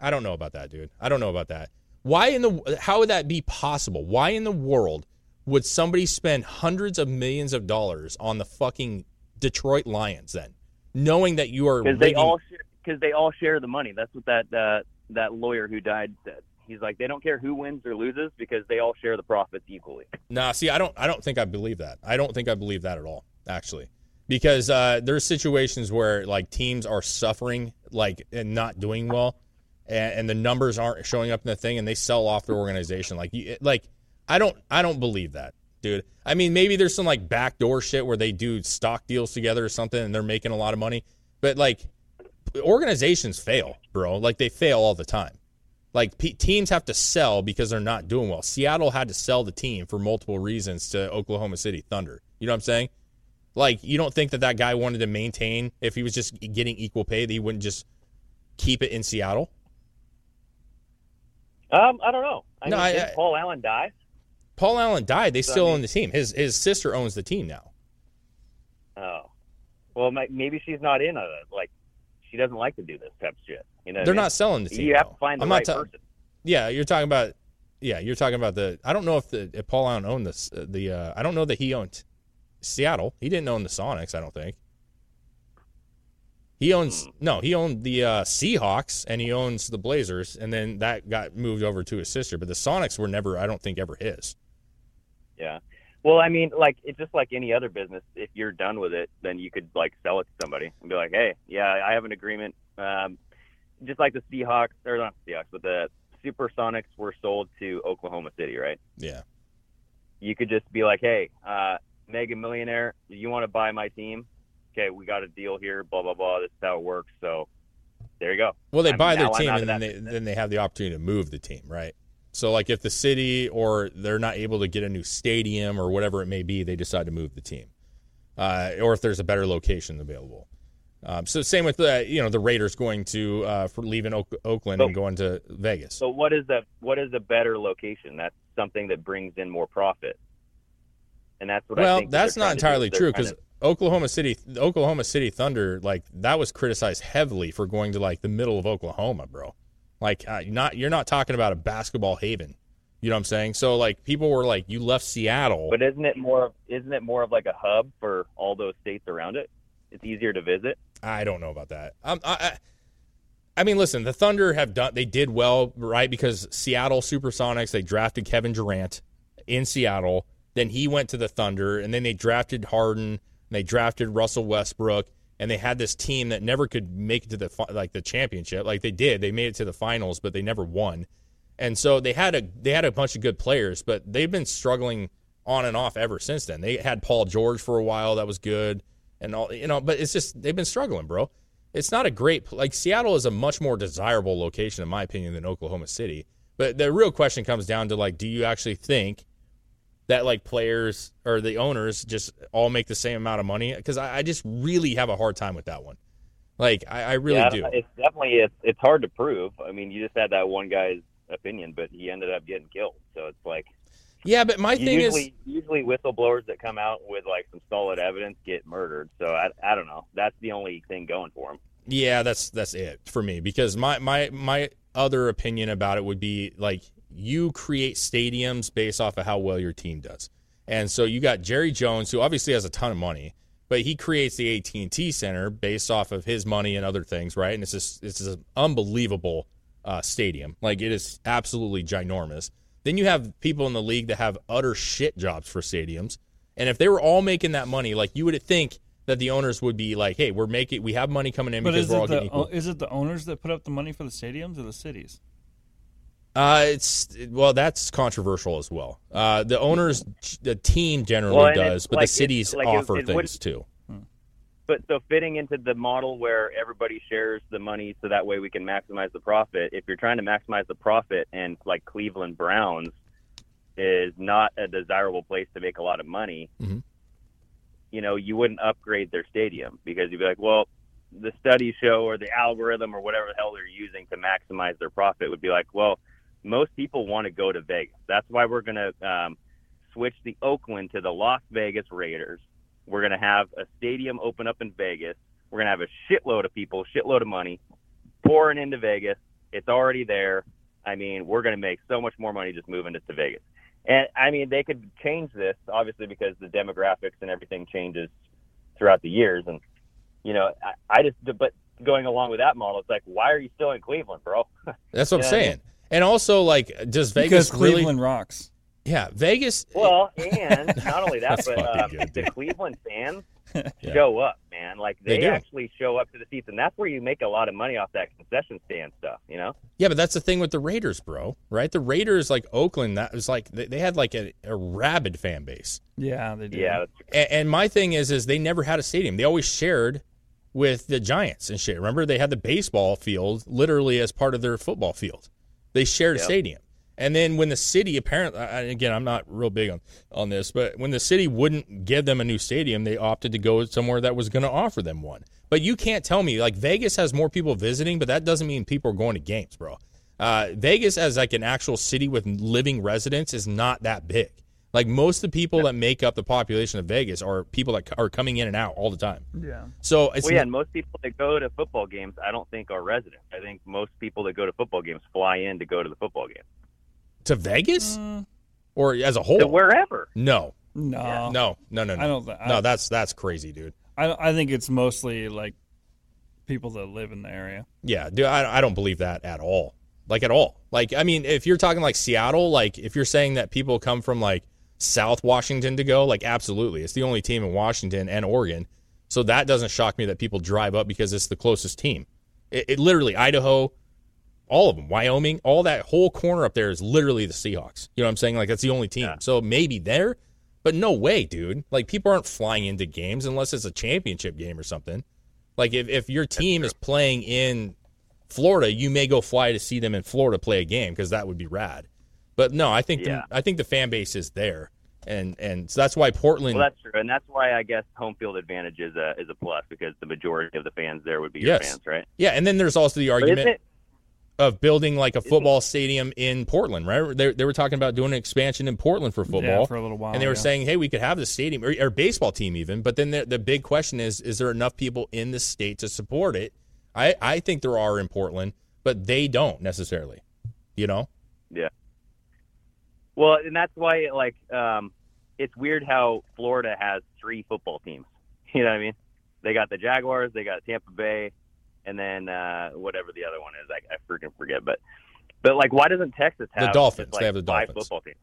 I don't know about that, dude. I don't know about that. Why in the – how would that be possible? Why in the world would somebody spend hundreds of millions of dollars on the fucking Detroit Lions then, knowing that you are – Because they, they all share the money. That's what that uh, that lawyer who died said. He's like, they don't care who wins or loses because they all share the profits equally. Nah, see, I don't, I don't think I believe that. I don't think I believe that at all, actually. Because uh, there's situations where, like, teams are suffering, like, and not doing well, and, and the numbers aren't showing up in the thing, and they sell off their organization. Like, you, like, I don't, I don't believe that, dude. I mean, maybe there's some like backdoor shit where they do stock deals together or something, and they're making a lot of money. But like, organizations fail, bro. Like, they fail all the time. Like, pe- teams have to sell because they're not doing well. Seattle had to sell the team for multiple reasons to Oklahoma City Thunder. You know what I'm saying? Like, you don't think that that guy wanted to maintain, if he was just getting equal pay, that he wouldn't just keep it in Seattle? Um, I don't know. I no, mean, I, did Paul Allen die? Paul Allen died. They so, still I mean, own the team. His his sister owns the team now. Oh. Well, maybe she's not in a, like, she doesn't like to do this type of shit. You know They're I mean? not selling the team, You though. have to find the I'm right ta- person. Yeah, you're talking about, yeah, you're talking about the, I don't know if, the, if Paul Allen owned this, uh, the, uh, I don't know that he owned Seattle. He didn't own the Sonics, I don't think. He owns mm. no, he owned the uh, Seahawks and he owns the Blazers, and then that got moved over to his sister. But the Sonics were never, I don't think, ever his. Yeah. Well, I mean, like, it's just like any other business. If you're done with it, then you could, like, sell it to somebody and be like, hey, yeah, I have an agreement. Um, just like the Seahawks, or not the Seahawks, but the Supersonics were sold to Oklahoma City, right? Yeah. You could just be like, hey, uh, mega millionaire, you want to buy my team? Okay, we got a deal here, blah, blah, blah. This is how it works. So there you go. Well, they I buy mean, their team, and then they, then they have the opportunity to move the team, right? So, like, if the city or they're not able to get a new stadium or whatever it may be, they decide to move the team, uh, or if there's a better location available. Um, so, same with the you know the Raiders going to uh, for leaving Oak- Oakland so, and going to Vegas. So, what is the what is a better location? That's something that brings in more profit, and that's what. Well, I think that's that not entirely true because to... Oklahoma City, the Oklahoma City Thunder, like that was criticized heavily for going to like the middle of Oklahoma, bro. Like, uh, not you're not talking about a basketball haven, you know what I'm saying? So, like, people were like, "You left Seattle," but isn't it more of isn't it more of like a hub for all those states around it? It's easier to visit. I don't know about that. Um, I, I, I mean, listen, the Thunder have done they did well, right? Because Seattle Supersonics, they drafted Kevin Durant in Seattle, then he went to the Thunder, and then they drafted Harden, and they drafted Russell Westbrook. And they had this team that never could make it to the like the championship. Like they did, they made it to the finals, but they never won. And so they had a they had a bunch of good players, but they've been struggling on and off ever since then. They had Paul George for a while, that was good, and all you know. But it's just they've been struggling, bro. It's not a great like Seattle is a much more desirable location, in my opinion, than Oklahoma City. But the real question comes down to like, do you actually think that, like, players or the owners just all make the same amount of money? Because I, I just really have a hard time with that one. Like, I, I really yeah, do. It's definitely it's, it's hard to prove. I mean, you just had that one guy's opinion, but he ended up getting killed. So it's like – Yeah, but my thing usually, is – Usually whistleblowers that come out with, like, some solid evidence get murdered. So I, I don't know. That's the only thing going for him. Yeah, that's that's it for me. Because my, my, my other opinion about it would be, like – you create stadiums based off of how well your team does. And so you got Jerry Jones, who obviously has a ton of money, but he creates the A T and T Center based off of his money and other things, right? And it's just, it's an unbelievable uh, stadium. Like, it is absolutely ginormous. Then you have people in the league that have utter shit jobs for stadiums. And if they were all making that money, like, you would think that the owners would be like, hey, we're making, we have money coming in but because we're all the, getting equal. Is it the owners that put up the money for the stadiums or the cities? Uh, it's well, that's controversial as well. Uh, the owners, the team generally well, does, but like, the cities like offer it, it things would, too. But so fitting into the model where everybody shares the money, so that way we can maximize the profit. If you're trying to maximize the profit, and like Cleveland Browns is not a desirable place to make a lot of money, mm-hmm. you know, you wouldn't upgrade their stadium because you'd be like, well, the studies show or the algorithm or whatever the hell they're using to maximize their profit would be like, well. Most people want to go to Vegas. That's why we're going to um, switch the Oakland to the Las Vegas Raiders. We're going to have a stadium open up in Vegas. We're going to have a shitload of people, shitload of money pouring into Vegas. It's already there. I mean, we're going to make so much more money just moving it to Vegas. And, I mean, they could change this, obviously, because the demographics and everything changes throughout the years. And, you know, I, I just – but going along with that model, it's like, why are you still in Cleveland, bro? That's what I'm saying. I mean? And also, like, does Vegas because really? Cleveland rocks. Yeah, Vegas. Well, and not only that, but um, good, the Cleveland fans yeah. show up, man. Like, they, they actually show up to the seats, and that's where you make a lot of money off that concession stand stuff, you know? Yeah, but that's the thing with the Raiders, bro, right? The Raiders, like, Oakland, that was like, they, they had, like, a, a rabid fan base. Yeah, they did. Yeah, and, and my thing is, is they never had a stadium. They always shared with the Giants and shit. Remember, they had the baseball field literally as part of their football field. They shared a yep. stadium. And then when the city apparently, again, I'm not real big on, on this, but when the city wouldn't give them a new stadium, they opted to go somewhere that was going to offer them one. But you can't tell me, like, Vegas has more people visiting, but that doesn't mean people are going to games, bro. Uh, Vegas as, like, an actual city with living residents is not that big. Like, most of the people yeah. that make up the population of Vegas are people that are coming in and out all the time. Yeah. So it's well, yeah, and most people that go to football games, I don't think are residents. I think most people that go to football games fly in to go to the football game. To Vegas? Mm. Or as a whole? To wherever. No. No. Yeah. No, no, no, no. I don't th- I, no, that's that's crazy, dude. I I think it's mostly, like, people that live in the area. Yeah, dude, I, I don't believe that at all. Like, at all. Like, I mean, if you're talking, like, Seattle, like, if you're saying that people come from, like, South Washington to go, like, absolutely. It's the only team in Washington and Oregon. So that doesn't shock me that people drive up because it's the closest team. It, it literally, Idaho, all of them, Wyoming, all that whole corner up there is literally the Seahawks. You know what I'm saying? Like, that's the only team. Yeah. So maybe there, but no way, dude. Like, people aren't flying into games unless it's a championship game or something. Like, if, if your team is playing in Florida, you may go fly to see them in Florida play a game because that would be rad. But no, I think yeah. the, I think the fan base is there, and and so that's why Portland. Well, that's true, and that's why I guess home field advantage is a is a plus because the majority of the fans there would be yes. your fans, right? Yeah, and then there's also the argument it, of building like a football stadium in Portland, right? They they were talking about doing an expansion in Portland for football yeah, for a little while, and they were yeah. saying, hey, we could have the stadium or, or baseball team even. But then the, the big question is, is there enough people in the state to support it? I, I think there are in Portland, but they don't necessarily, you know? Yeah. Well, and that's why, it, like, um, it's weird how Florida has three football teams. You know what I mean? They got the Jaguars, they got Tampa Bay, and then uh, whatever the other one is. I, I freaking forget. But, but like, why doesn't Texas have the Dolphins? Just, like, they have the Dolphins. Five football teams?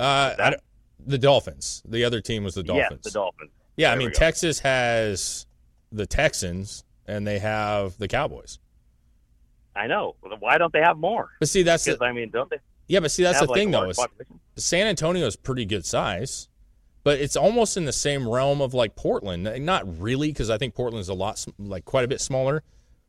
Uh, I don't, the Dolphins. The other team was the Dolphins. Yeah, the Dolphins. Yeah, there I mean, Texas has the Texans, and they have the Cowboys. I know. Why don't they have more? But see, that's because, the, I mean, don't they? Yeah, but see, that's the like thing, though. Is San Antonio is pretty good size, but it's almost in the same realm of, like, Portland. Not really, because I think Portland's a lot, like, quite a bit smaller.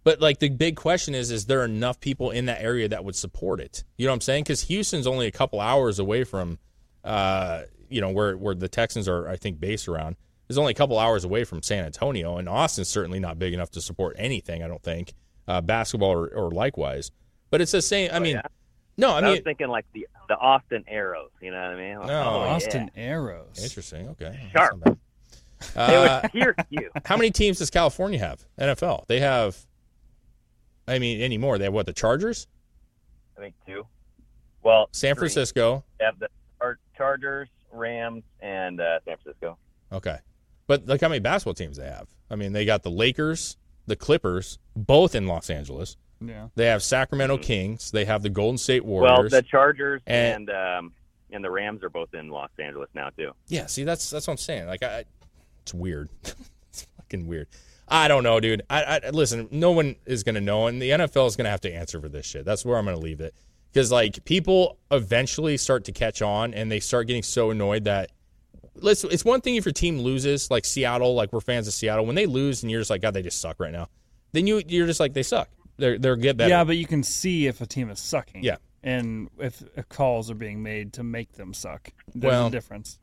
But, like, the big question is, is there enough people in that area that would support it? You know what I'm saying? Because Houston's only a couple hours away from, uh, you know, where, where the Texans are, I think, based around. Is only a couple hours away from San Antonio, and Austin's certainly not big enough to support anything, I don't think, uh, basketball or, or likewise. But it's the same. I mean, oh, yeah. no, I, I mean, was thinking like the the Austin Arrows. You know what I mean? Like, no, oh, Austin yeah. Arrows. Interesting. Okay, sharp. Uh, they would you. How many teams does California have? N F L. They have. I mean, any more? They have what? The Chargers. I think two. Well, San three. Francisco. They have the Chargers, Rams, and uh, San Francisco. Okay. But look how many basketball teams they have. I mean, they got the Lakers, the Clippers, both in Los Angeles. Yeah. They have Sacramento Kings. They have the Golden State Warriors. Well, the Chargers and and, um, and the Rams are both in Los Angeles now too. Yeah. See, that's that's what I'm saying. Like, I, it's weird. It's fucking weird. I don't know, dude. I, I listen. No one is gonna know, and the N F L is gonna have to answer for this shit. That's where I'm gonna leave it, because like people eventually start to catch on, and they start getting so annoyed that. Let's, it's one thing if your team loses, like Seattle, like we're fans of Seattle. When they lose and you're just like, God, they just suck right now. Then you, you're just like, they suck. They're, they're get better. Yeah, but you can see if a team is sucking. Yeah. And if calls are being made to make them suck. There's well, a difference.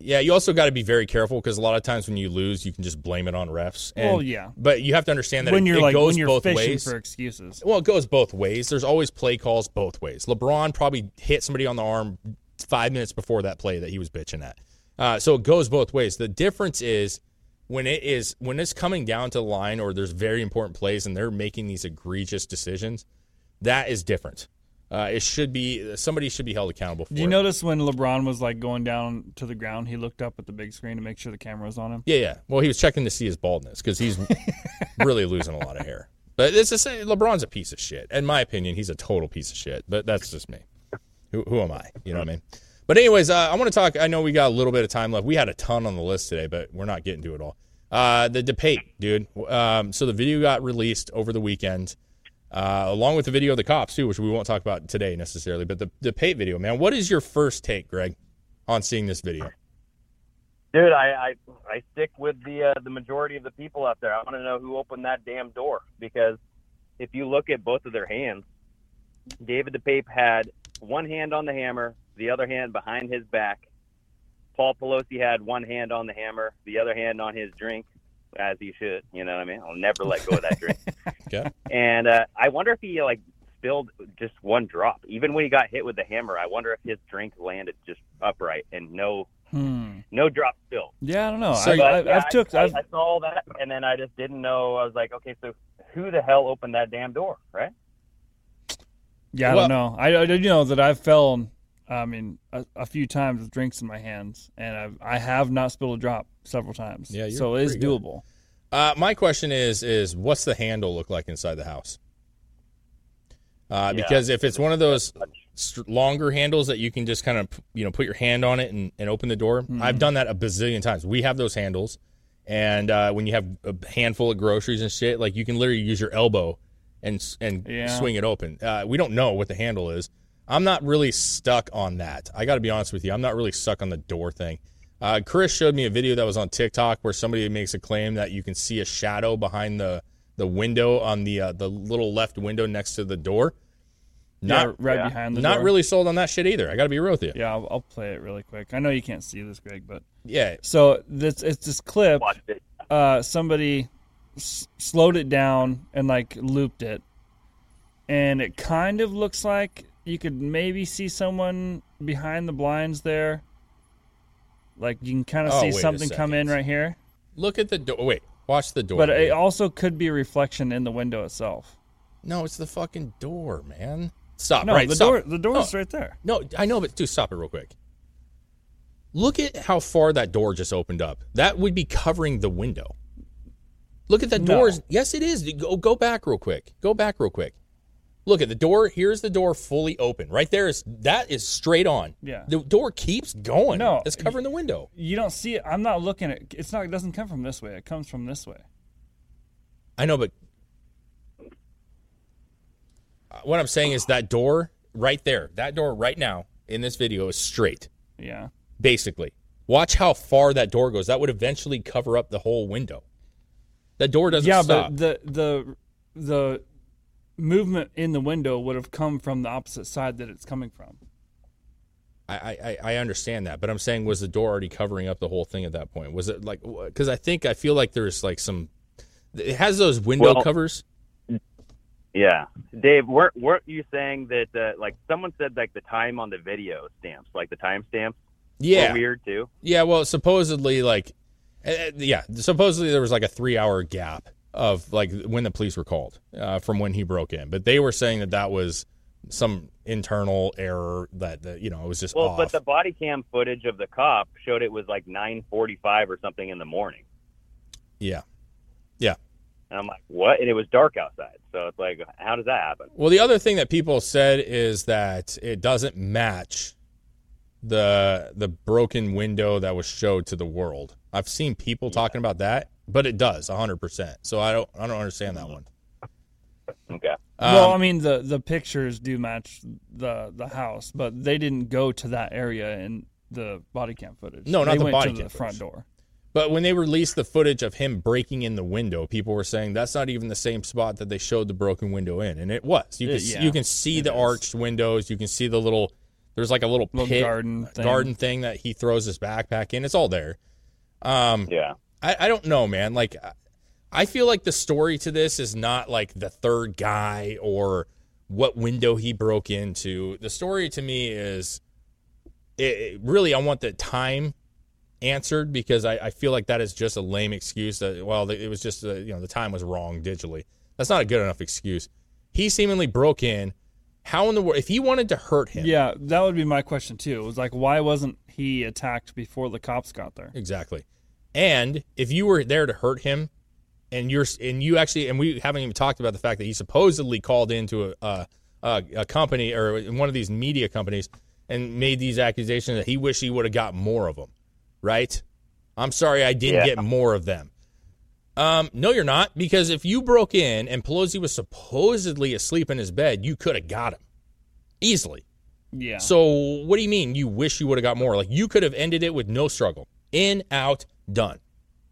Yeah, you also got to be very careful because a lot of times when you lose, you can just blame it on refs. And, well, yeah. But you have to understand that when it, you're it like, goes when you're both fishing ways. For excuses. Well, it goes both ways. There's always play calls both ways. LeBron probably hit somebody on the arm five minutes before that play that he was bitching at. Uh, so it goes both ways. The difference is when it is when it's coming down to the line or there's very important plays and they're making these egregious decisions, that is different. Uh, it should be somebody should be held accountable for it. Did you notice when LeBron was like going down to the ground, he looked up at the big screen to make sure the camera was on him? Yeah, yeah. Well, he was checking to see his baldness because he's really losing a lot of hair. But it's the same. LeBron's a piece of shit. In my opinion, he's a total piece of shit. But that's just me. Who, who am I? You know what I mean? But anyways, uh, I want to talk. I know we got a little bit of time left. We had a ton on the list today, but we're not getting to it all. Uh, the DePape, dude. Um, so the video got released over the weekend, uh, along with the video of the cops, too, which we won't talk about today necessarily. But the DePape video, man, what is your first take, Greg, on seeing this video? Dude, I, I, I stick with the, uh, the majority of the people out there. I want to know who opened that damn door because if you look at both of their hands, David DePape had one hand on the hammer, the other hand behind his back. Paul Pelosi had one hand on the hammer, the other hand on his drink, as he should. You know what I mean? I'll never let go of that drink. Okay. And uh, I wonder if he, like, spilled just one drop. Even when he got hit with the hammer, I wonder if his drink landed just upright and no hmm. no drop spilled. Yeah, I don't know. So, I, I, yeah, I've took, I, I've... I saw all that, and then I just didn't know. I was like, okay, so who the hell opened that damn door, right? Yeah, I well, don't know. I, I do know that I've fell... I mean, a, a few times with drinks in my hands, and I've, I have not spilled a drop several times. Yeah, you're so it is doable. Good. Uh, my question is, is what's the handle look like inside the house? Uh, yeah. Because if it's one of those longer handles that you can just kind of, you know, put your hand on it and, and open the door, mm-hmm. I've done that a bazillion times. We have those handles. And uh, when you have a handful of groceries and shit, like you can literally use your elbow and and yeah. swing it open. Uh, we don't know what the handle is. I'm not really stuck on that. I got to be honest with you. I'm not really stuck on the door thing. Uh, Chris showed me a video that was on TikTok where somebody makes a claim that you can see a shadow behind the, the window on the uh, the little left window next to the door. Not yeah, right yeah. behind the not door. Really sold on that shit either. I got to be real with you. Yeah, I'll, I'll play it really quick. I know you can't see this, Greg, but yeah. So this it's this clip. Uh, somebody s- slowed it down and like looped it, and it kind of looks like you could maybe see someone behind the blinds there. Like you can kind of oh, see something come in right here. Look at the door. Wait, watch the door. But man. It also could be a reflection in the window itself. No, it's the fucking door, man. Stop. No, right, the stop. door. The door's no. right there. No, I know, but dude, stop it real quick. Look at how far that door just opened up. That would be covering the window. Look at that no. door's. Yes, it is. Go go back real quick. Go back real quick. Look at the door. Here's the door fully open. Right there is that is straight on. Yeah. The door keeps going. No, it's covering the window. You don't see it. I'm not looking at. It's not. It doesn't come from this way. It comes from this way. I know, but. What I'm saying is that door right there, that door right now in this video is straight. Yeah. Basically. Watch how far that door goes. That would eventually cover up the whole window. That door doesn't yeah, stop. Yeah, but the, the, the movement in the window would have come from the opposite side that it's coming from. I, I, I understand that, but I'm saying was the door already covering up the whole thing at that point? Was it like – because I think I feel like there's like some – it has those window well, covers – Yeah, Dave, weren't weren't you saying that uh, like someone said like the time on the video stamps, like the time stamps, yeah, were weird too? Yeah, well, supposedly like, uh, yeah, supposedly there was like a three hour gap of like when the police were called uh, from when he broke in, but they were saying that that was some internal error that, that you know it was just well, off. But the body cam footage of the cop showed it was like nine forty five or something in the morning. Yeah, yeah. And I'm like, what? And it was dark outside. So it's like, how does that happen? Well, the other thing that people said is that it doesn't match the the broken window that was showed to the world. I've seen people yeah. talking about that, but it does one hundred percent. So I don't I don't understand that one. Okay. Um, well, I mean, the, the pictures do match the, the house, but they didn't go to that area in the body cam footage. No, not they the went body to cam the footage. Front door. But when they released the footage of him breaking in the window, people were saying that's not even the same spot that they showed the broken window in, and it was. You can it, yeah, you can see the is. arched windows, you can see the little there's like a little, little pit, garden thing. garden thing that he throws his backpack in. It's all there. Um, yeah, I, I don't know, man. Like, I feel like the story to this is not like the third guy or what window he broke into. The story to me is, it, it really I want the time. Answered because I, I feel like that is just a lame excuse that well it was just a, you know the time was wrong digitally. That's not a good enough excuse. He seemingly broke in. How in the world if he wanted to hurt him? Yeah, that would be my question too. It was like why wasn't he attacked before the cops got there? Exactly. And if you were there to hurt him, and you're and you actually and we haven't even talked about the fact that he supposedly called into a a, a company or one of these media companies and made these accusations that he wished he would have got more of them. Right? I'm sorry I didn't yeah. get more of them. Um, no, you're not, because if you broke in and Pelosi was supposedly asleep in his bed, you could have got him easily. Yeah. So what do you mean you wish you would have got more? Like, you could have ended it with no struggle. In, out, done.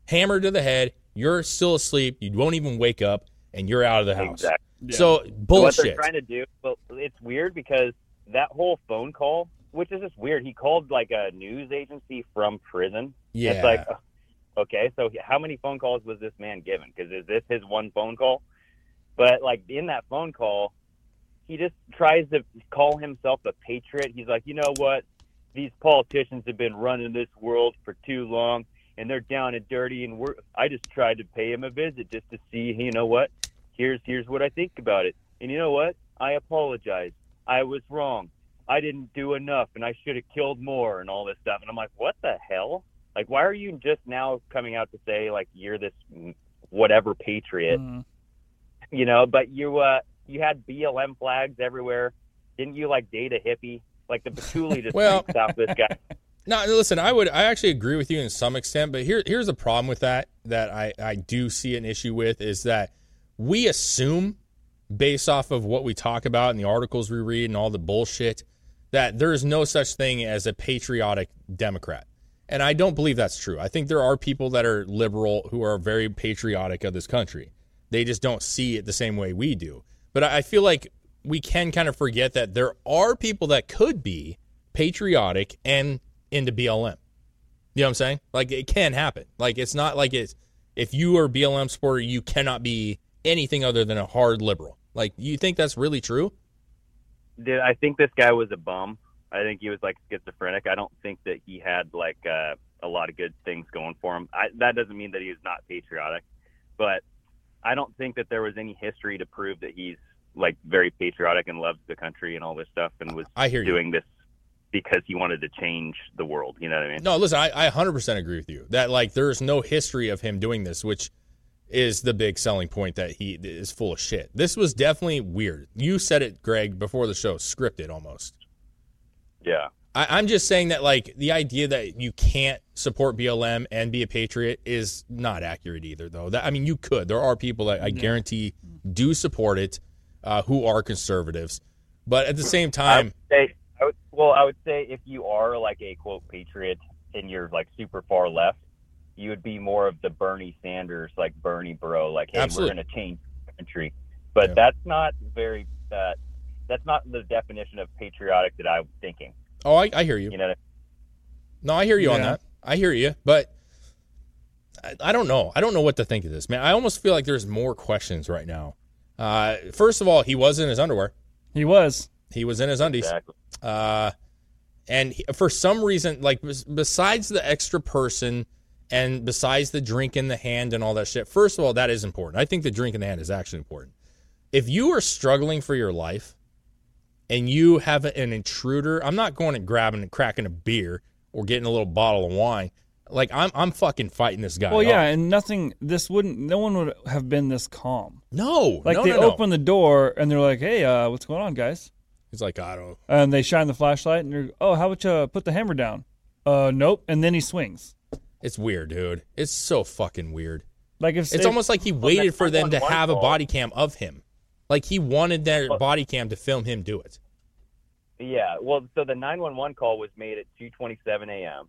Hammer to the head. You're still asleep. You won't even wake up, and you're out of the house. Exactly. Yeah. So, bullshit. So what they're trying to do, well, it's weird because that whole phone call, which is just weird. He called, like, a news agency from prison. Yeah. It's like, okay, so how many phone calls was this man given? Because is this his one phone call? But, like, in that phone call, he just tries to call himself a patriot. He's like, you know what? These politicians have been running this world for too long, and they're down and dirty, and we're, I just tried to pay him a visit just to see, you know what? Here's here's what I think about it. And you know what? I apologize. I was wrong. I didn't do enough, and I should have killed more, and all this stuff. And I'm like, what the hell? Like, why are you just now coming out to say, like, you're this whatever Patriot, mm. you know, but you, uh, you had B L M flags everywhere. Didn't you like date a hippie? Like the patchouli just well, stop this guy. No, listen, I would, I actually agree with you in some extent, but here, here's the problem with that, that I, I do see an issue with is that we assume based off of what we talk about and the articles we read and all the bullshit that there is no such thing as a patriotic Democrat. And I don't believe that's true. I think there are people that are liberal who are very patriotic of this country. They just don't see it the same way we do. But I feel like we can kind of forget that there are people that could be patriotic and into B L M. You know what I'm saying? Like, it can happen. Like, it's not like it's, if you are a B L M supporter, you cannot be anything other than a hard liberal. Like, you think that's really true? Dude, I think this guy was a bum. I think he was, like, schizophrenic. I don't think that he had, like, uh, a lot of good things going for him. I, that doesn't mean that he was not patriotic. But I don't think that there was any history to prove that he's, like, very patriotic and loves the country and all this stuff and was I hear doing you. this because he wanted to change the world. You know what I mean? No, listen, I, I one hundred percent agree with you. That, like, there's no history of him doing this, which is the big selling point that he is full of shit. This was definitely weird. You said it, Greg, before the show, scripted almost. Yeah. I, I'm just saying that, like, the idea that you can't support B L M and be a patriot is not accurate either, though. That, I mean, you could. There are people that I guarantee do support it uh, who are conservatives. But at the same time... I would say, I would, well, I would say if you are, like, a, quote, patriot and you're, like, super far left, you would be more of the Bernie Sanders, like, Bernie bro, like, hey, absolutely. We're going to change the country. But yeah. that's not very... Uh, That's not the definition of patriotic that I'm thinking. Oh, I, I hear you. You know what I mean? No, I hear you yeah. on that. I hear you, but I, I don't know. I don't know what to think of this, man. I almost feel like there's more questions right now. Uh, first of all, he was in his underwear. He was. He was in his undies. Exactly. Uh, and he, for some reason, like besides the extra person and besides the drink in the hand and all that shit, first of all, that is important. I think the drink in the hand is actually important. If you are struggling for your life, and you have an intruder, I'm not going and grabbing and cracking a beer or getting a little bottle of wine. Like, I'm I'm fucking fighting this guy. Well, yeah, up. And nothing, this wouldn't, no one would have been this calm. No, Like, no, they no, open no. the door, and they're like, hey, uh, what's going on, guys? He's like, I don't. And they shine the flashlight, and they're, oh, how about you put the hammer down? Uh, nope. And then he swings. It's weird, dude. It's so fucking weird. Like, if, It's if, almost like he waited for them to have ball. a body cam of him. Like, he wanted their body cam to film him do it. Yeah, well, so the nine one one call was made at two twenty-seven a.m.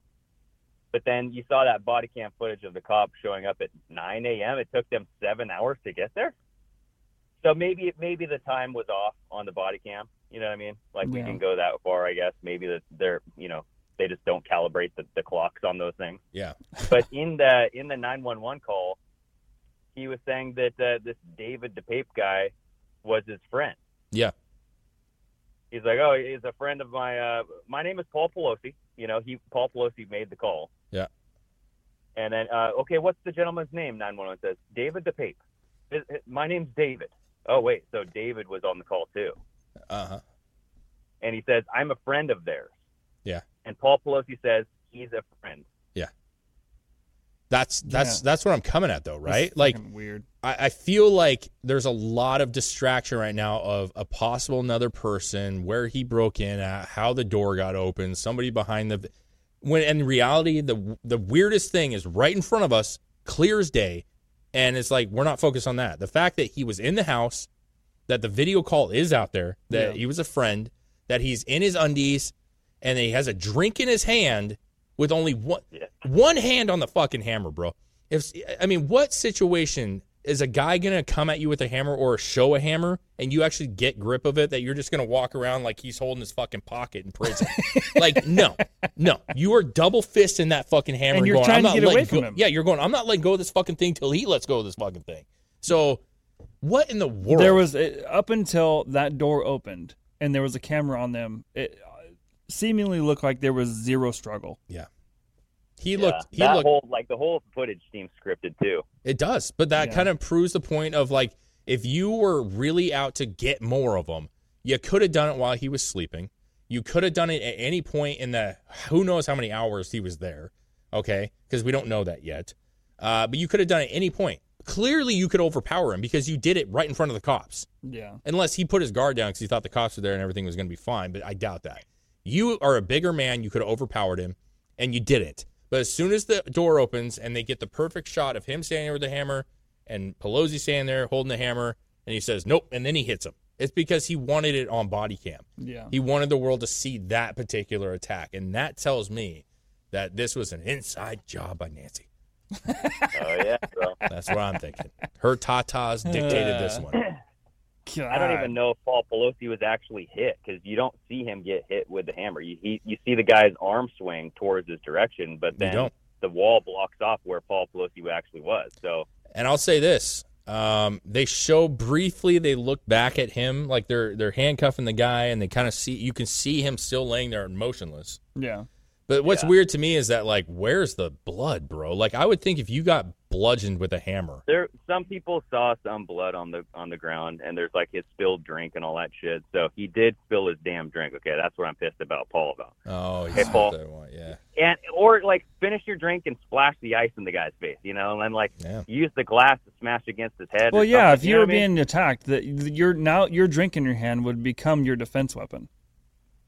But then you saw that body cam footage of the cops showing up at nine a.m. It took them seven hours to get there. So maybe maybe the time was off on the body cam. You know what I mean? Like, yeah. we can go that far, I guess. Maybe that they're, you know, they just don't calibrate the, the clocks on those things. Yeah. But in the in the nine one one call, he was saying that uh, this David DePape guy was his friend. Yeah. He's like, oh, he's a friend of my, uh, my name is Paul Pelosi. You know, he, Paul Pelosi made the call. Yeah. And then, uh, okay, what's the gentleman's name? nine one one says, David DePape. His, his, my name's David. Oh, wait. So David was on the call too. Uh-huh. And he says, I'm a friend of theirs. Yeah. And Paul Pelosi says, he's a friend. Yeah. That's that's yeah. that's what I'm coming at though, right? It's like weird. I, I feel like there's a lot of distraction right now of a possible another person, where he broke in at, how the door got open, somebody behind the. When in reality, the the weirdest thing is right in front of us, clear as day, and it's like we're not focused on that. The fact that he was in the house, that the video call is out there, that yeah. he was a friend, that he's in his undies, and that he has a drink in his hand. With only one one hand on the fucking hammer, bro. If I mean, what situation is a guy going to come at you with a hammer or show a hammer and you actually get grip of it that you're just going to walk around like he's holding his fucking pocket in prison? Like, no, no. You are double fisting that fucking hammer. And you're going, trying I'm to not get away from go. him. Yeah, you're going, I'm not letting go of this fucking thing till he lets go of this fucking thing. So what in the world? There was, a, up until that door opened and there was a camera on them, it seemingly looked like there was zero struggle. Yeah, he yeah, looked. He that looked whole, like the whole footage seems scripted too. It does, but that yeah. kind of proves the point of like if you were really out to get more of them, you could have done it while he was sleeping. You could have done it at any point in the who knows how many hours he was there. Okay, because we don't know that yet. Uh, but you could have done it at any point. clearly you could overpower him because you did it right in front of the cops. Yeah. Unless he put his guard down because he thought the cops were there and everything was going to be fine, but I doubt that. You are a bigger man. You could have overpowered him, and you didn't. But as soon as the door opens and they get the perfect shot of him standing with the hammer and Pelosi standing there holding the hammer, and he says, nope, and then he hits him. It's because he wanted it on body cam. Yeah. He wanted the world to see that particular attack, and that tells me that this was an inside job by Nancy. Oh, yeah, bro. That's what I'm thinking. Her tatas dictated uh, this one. God. I don't even know if Paul Pelosi was actually hit because you don't see him get hit with the hammer. You he, you see the guy's arm swing towards his direction, but then the wall blocks off where Paul Pelosi actually was. So, and I'll say this. Um, they show briefly, they look back at him, like they're they're handcuffing the guy, and they kind of see, you can see him still laying there motionless. Yeah. But what's yeah. weird to me is that, like, where's the blood, bro? Like, I would think if you got bludgeoned with a hammer. There, some people saw some blood on the on the ground, and there's, like, his spilled drink and all that shit. So he did spill his damn drink. Okay, that's what I'm pissed about Paul about. Oh, hey, Paul. What they want, yeah. And, or, like, finish your drink and splash the ice in the guy's face, you know? And then, like, yeah. use the glass to smash against his head. Well, yeah, if you, you know were being I mean? attacked, the, your, now your drink in your hand would become your defense weapon.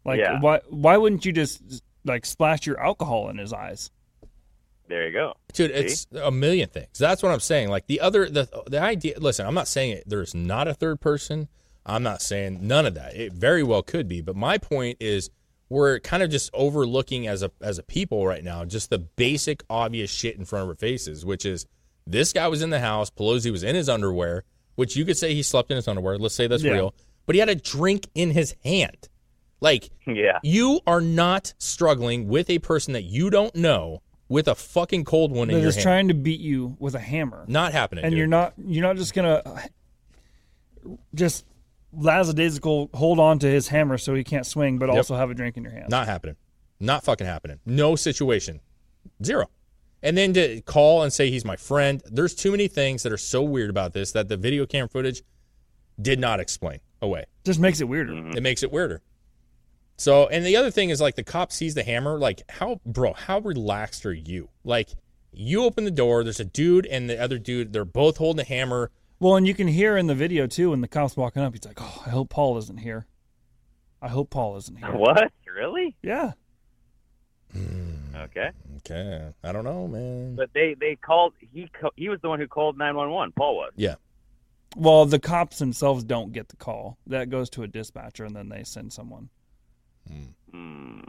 Like, yeah. why why wouldn't you just... like, splash your alcohol in his eyes. There you go. Dude, See? It's a million things. That's what I'm saying. Like, the other, the the idea, listen, I'm not saying it, there's not a third person. I'm not saying none of that. It very well could be. But my point is we're kind of just overlooking as a as a people right now just the basic, obvious shit in front of our faces, which is this guy was in the house, Pelosi was in his underwear, which you could say he slept in his underwear. Let's say that's yeah. real. But he had a drink in his hand. Like, yeah. you are not struggling with a person that you don't know with a fucking cold one in your hand. They're just trying to beat you with a hammer. Not happening, And dude. you're not you're not just going to just lackadaisical hold on to his hammer so he can't swing, but yep. also have a drink in your hand. Not happening. Not fucking happening. No situation. Zero. And then to call and say he's my friend, there's too many things that are so weird about this that the video cam footage did not explain away. Just makes it weirder. Mm-hmm. It makes it weirder. So, and the other thing is, like, the cop sees the hammer. Like, how, bro, how relaxed are you? Like, you open the door, there's a dude and the other dude, they're both holding a hammer. Well, and you can hear in the video, too, when the cop's walking up, he's like, oh, I hope Paul isn't here. I hope Paul isn't here. What? Really? Yeah. Mm, okay. Okay. I don't know, man. But they, they called, he he was the one who called nine one one, Paul was. Yeah. Well, the cops themselves don't get the call. That goes to a dispatcher, and then they send someone. Hmm.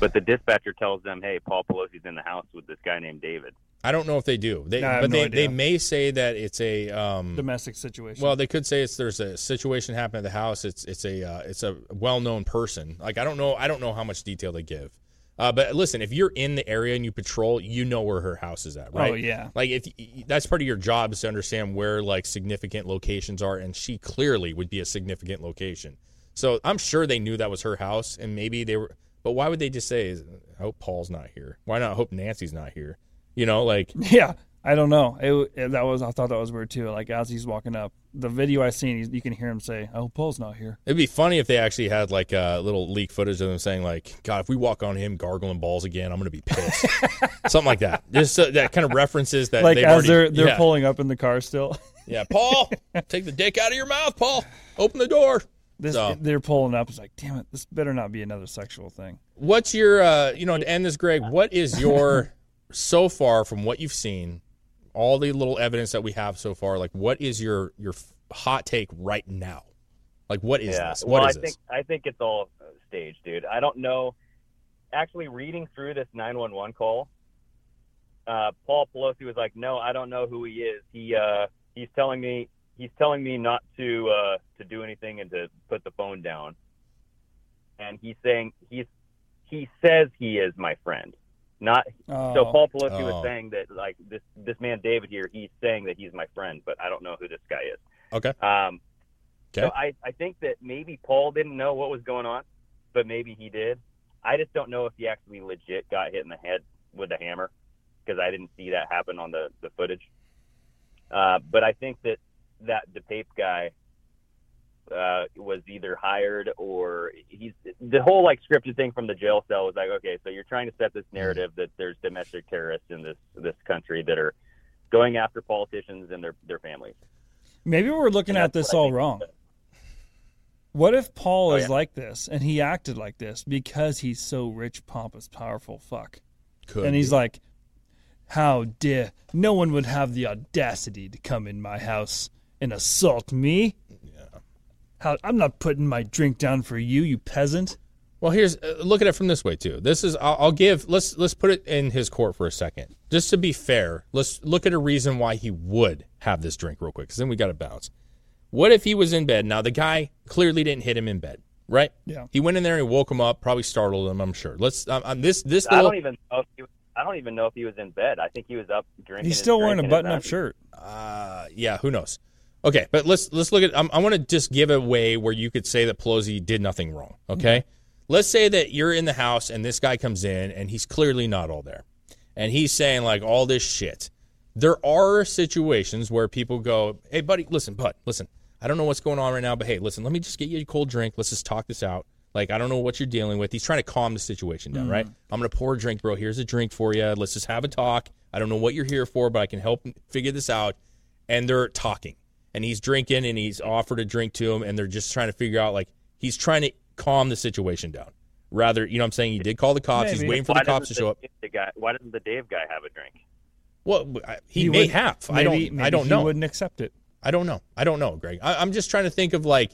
But the dispatcher tells them, hey, Paul Pelosi's in the house with this guy named David. I don't know if they do. They, no, but no they, they may say that it's a um, domestic situation. Well, they could say it's there's a situation happening at the house. It's it's a uh, it's a well-known person. Like I don't know I don't know how much detail they give. Uh, but listen, if you're in the area and you patrol, you know where her house is at, right? Oh yeah. Like if that's part of your job is to understand where like significant locations are, and she clearly would be a significant location. So I'm sure they knew that was her house, and maybe they were. But why would they just say, "I hope Paul's not here"? Why not? I hope Nancy's not here. You know, like yeah, I don't know. It, that was I thought that was weird too. Like as he's walking up, the video I seen, you can hear him say, "I hope Paul's not here." It'd be funny if they actually had like a uh, little leak footage of them saying, "Like God, if we walk on him gargling balls again, I'm gonna be pissed." Something like that. Just so that kind of references that like they've as already, they're they're yeah. pulling up in the car still. Yeah, Paul, take the dick out of your mouth, Paul. Open the door. This, so. They're pulling up. It's like, damn it, this better not be another sexual thing. What's your, uh, you know, to end this, Greg, what is your, so far from what you've seen, all the little evidence that we have so far, like what is your, your hot take right now? Like what is yeah. this? What well, is I this? Think, I think it's all staged, dude. I don't know. Actually reading through this nine one one call, uh, Paul Pelosi was like, no, I don't know who he is. He uh, he's telling me. He's telling me not to uh, to do anything and to put the phone down. And he's saying he's he says he is my friend. Not oh. so Paul Pelosi oh. was saying that like this this man David here, he's saying that he's my friend, but I don't know who this guy is. Okay. Um okay. So I, I think that maybe Paul didn't know what was going on, but maybe he did. I just don't know if he actually legit got hit in the head with a hammer because I didn't see that happen on the, the footage. Uh, but I think that that DePape guy uh, was either hired or he's the whole like scripted thing from the jail cell was like, okay, so you're trying to set this narrative that there's domestic terrorists in this, this country that are going after politicians and their, their families. Maybe we're looking at this all wrong. What if Paul is like this and he acted like this because he's so rich, pompous, powerful, fuck? Could and he's like, how dare, no one would have the audacity to come in my house and assault me. Yeah. How, I'm not putting my drink down for you, you peasant. Well, here's uh, look at it from this way too. This is I'll, I'll give let's let's put it in his court for a second. Just to be fair, let's look at a reason why he would have this drink real quick, because then we got to bounce. What if he was in bed? Now the guy clearly didn't hit him in bed, right? Yeah. He went in there and woke him up, probably startled him. I'm sure. Let's um, um, this this. Little, I don't even know if he was, I don't even know if he was in bed. I think he was up drinking. He's still wearing a button-up shirt. Uh, yeah. Who knows? Okay, but let's let's look at. Um, I want to just give a way where you could say that Pelosi did nothing wrong. Okay. Mm-hmm. Let's say that you're in the house and this guy comes in and he's clearly not all there. And he's saying, like, all this shit. There are situations where people go, hey, buddy, listen, bud, listen. I don't know what's going on right now, but, hey, listen, let me just get you a cold drink. Let's just talk this out. Like, I don't know what you're dealing with. He's trying to calm the situation down, mm-hmm. right? I'm going to pour a drink, bro. Here's a drink for you. Let's just have a talk. I don't know what you're here for, but I can help figure this out. And they're talking. And he's drinking and he's offered a drink to him. And they're just trying to figure out, like, he's trying to calm the situation down. Rather, you know what I'm saying? He did call the cops. Maybe. He's waiting for why the cops to show up. The guy, why doesn't the Dave guy have a drink? Well, I, he, he may would, have. Maybe, I don't maybe I don't he know. He wouldn't accept it. I don't know. I don't know, Greg. I, I'm just trying to think of, like,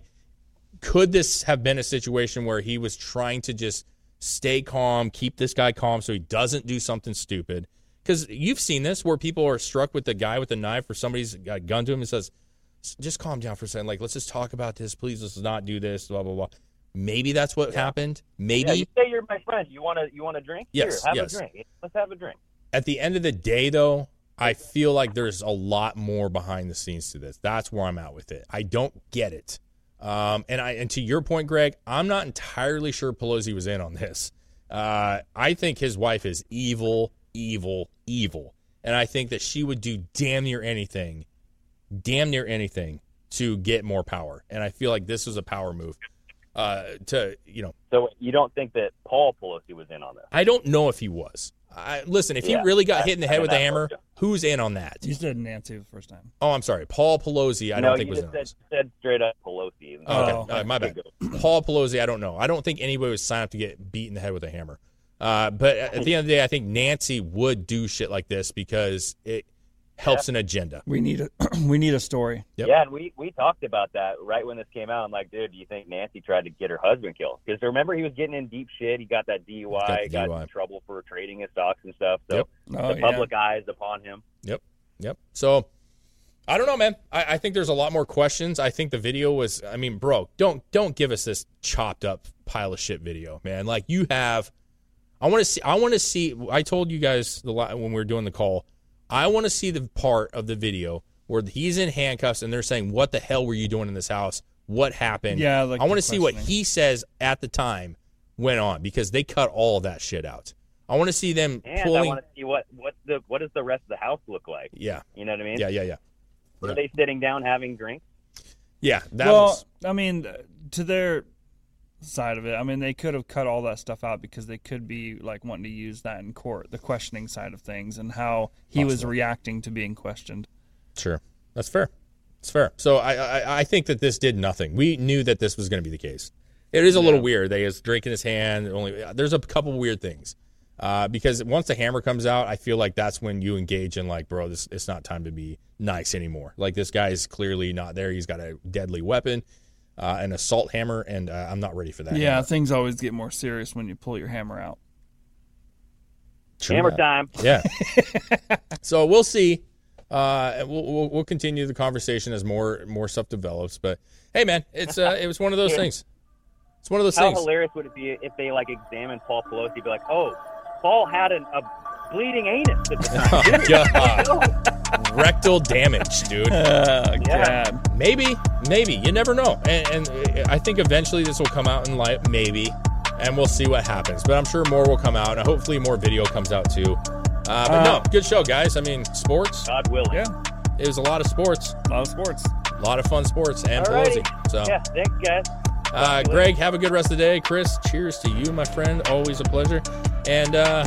could this have been a situation where he was trying to just stay calm, keep this guy calm so he doesn't do something stupid? Because you've seen this where people are struck with the guy with the knife or somebody's got a gun to him and says, just calm down for a second. Like, let's just talk about this. Please, let's not do this, blah, blah, blah. Maybe that's what yeah. happened. Maybe yeah, you say you're my friend. You want to you want a drink? Yes, Here, have yes. a drink. Let's have a drink. At the end of the day, though, I feel like there's a lot more behind the scenes to this. That's where I'm at with it. I don't get it. Um, and I and to your point, Greg, I'm not entirely sure Pelosi was in on this. Uh, I think his wife is evil, evil, evil, and I think that she would do damn near anything, damn near anything to get more power. And I feel like this was a power move. Uh, to you know, so you don't think that Paul Pelosi was in on this? I don't know if he was. I, listen, if yeah, he really got I, hit in the head with a hammer, question. Who's in on that? You said Nancy the first time. Oh, I'm sorry, Paul Pelosi. I no, don't think was in. No, you said straight up Pelosi. Oh, okay, oh. Right, my bad. Paul Pelosi. I don't know. I don't think anybody would sign up to get beat in the head with a hammer. Uh, but at the end of the day, I think Nancy would do shit like this because it helps yeah. an agenda. We need a we need a story. Yep. Yeah, and we, we talked about that right when this came out. I'm like, dude, do you think Nancy tried to get her husband killed? Because remember, he was getting in deep shit. He got that D U I, got, D U I. got in trouble for trading his stocks and stuff. So yep. oh, the public yeah. eyes upon him. Yep, yep. So I don't know, man. I, I think there's a lot more questions. I think the video was, I mean, bro, don't don't give us this chopped up pile of shit video, man. Like you have, I want to see. I want to see. I told you guys the when we were doing the call. I want to see the part of the video where he's in handcuffs and they're saying, what the hell were you doing in this house? What happened? Yeah, like I want to see what he says at the time went on because they cut all of that shit out. I want to see them and pulling. I want to see what, what, the, what does the rest of the house look like? Yeah. You know what I mean? Yeah, yeah, yeah. Were yeah. they sitting down having drinks? Yeah. That well, was... I mean, to their side of it, I mean, they could have cut all that stuff out because they could be like wanting to use that in court, the questioning side of things and how he Possibly. was reacting to being questioned. Sure. That's fair. It's fair. So I, I I think that this did nothing. We knew that this was going to be the case. It is a yeah. little weird. They is drinking his hand. Only there's a couple weird things uh, because once the hammer comes out, I feel like that's when you engage in like, bro, this it's not time to be nice anymore. Like this guy is clearly not there. He's got a deadly weapon. Uh, an assault hammer, and uh, I'm not ready for that. Yeah, hammer. Things always get more serious when you pull your hammer out. True hammer that. Time. Yeah. So we'll see. Uh, we'll, we'll we'll continue the conversation as more more stuff develops. But hey, man, it's uh, it was one of those things. It's one of those How things. How hilarious would it be if they like examined Paul Pelosi, be like, oh, Paul had an, a bleeding anus at the time. Oh, God. Rectal damage, dude. Uh, yeah. God. Maybe, maybe. You never know. And, and I think eventually this will come out in light, maybe, and we'll see what happens. But I'm sure more will come out, and hopefully more video comes out, too. Uh, but uh, no, good show, guys. I mean, sports. God willing. Yeah. It was a lot of sports. A lot of sports. A lot of fun sports and Alrighty. Pelosi. So. Yeah, thanks, guys. Uh, Greg, have a good rest of the day. Chris, cheers to you, my friend. Always a pleasure. And uh,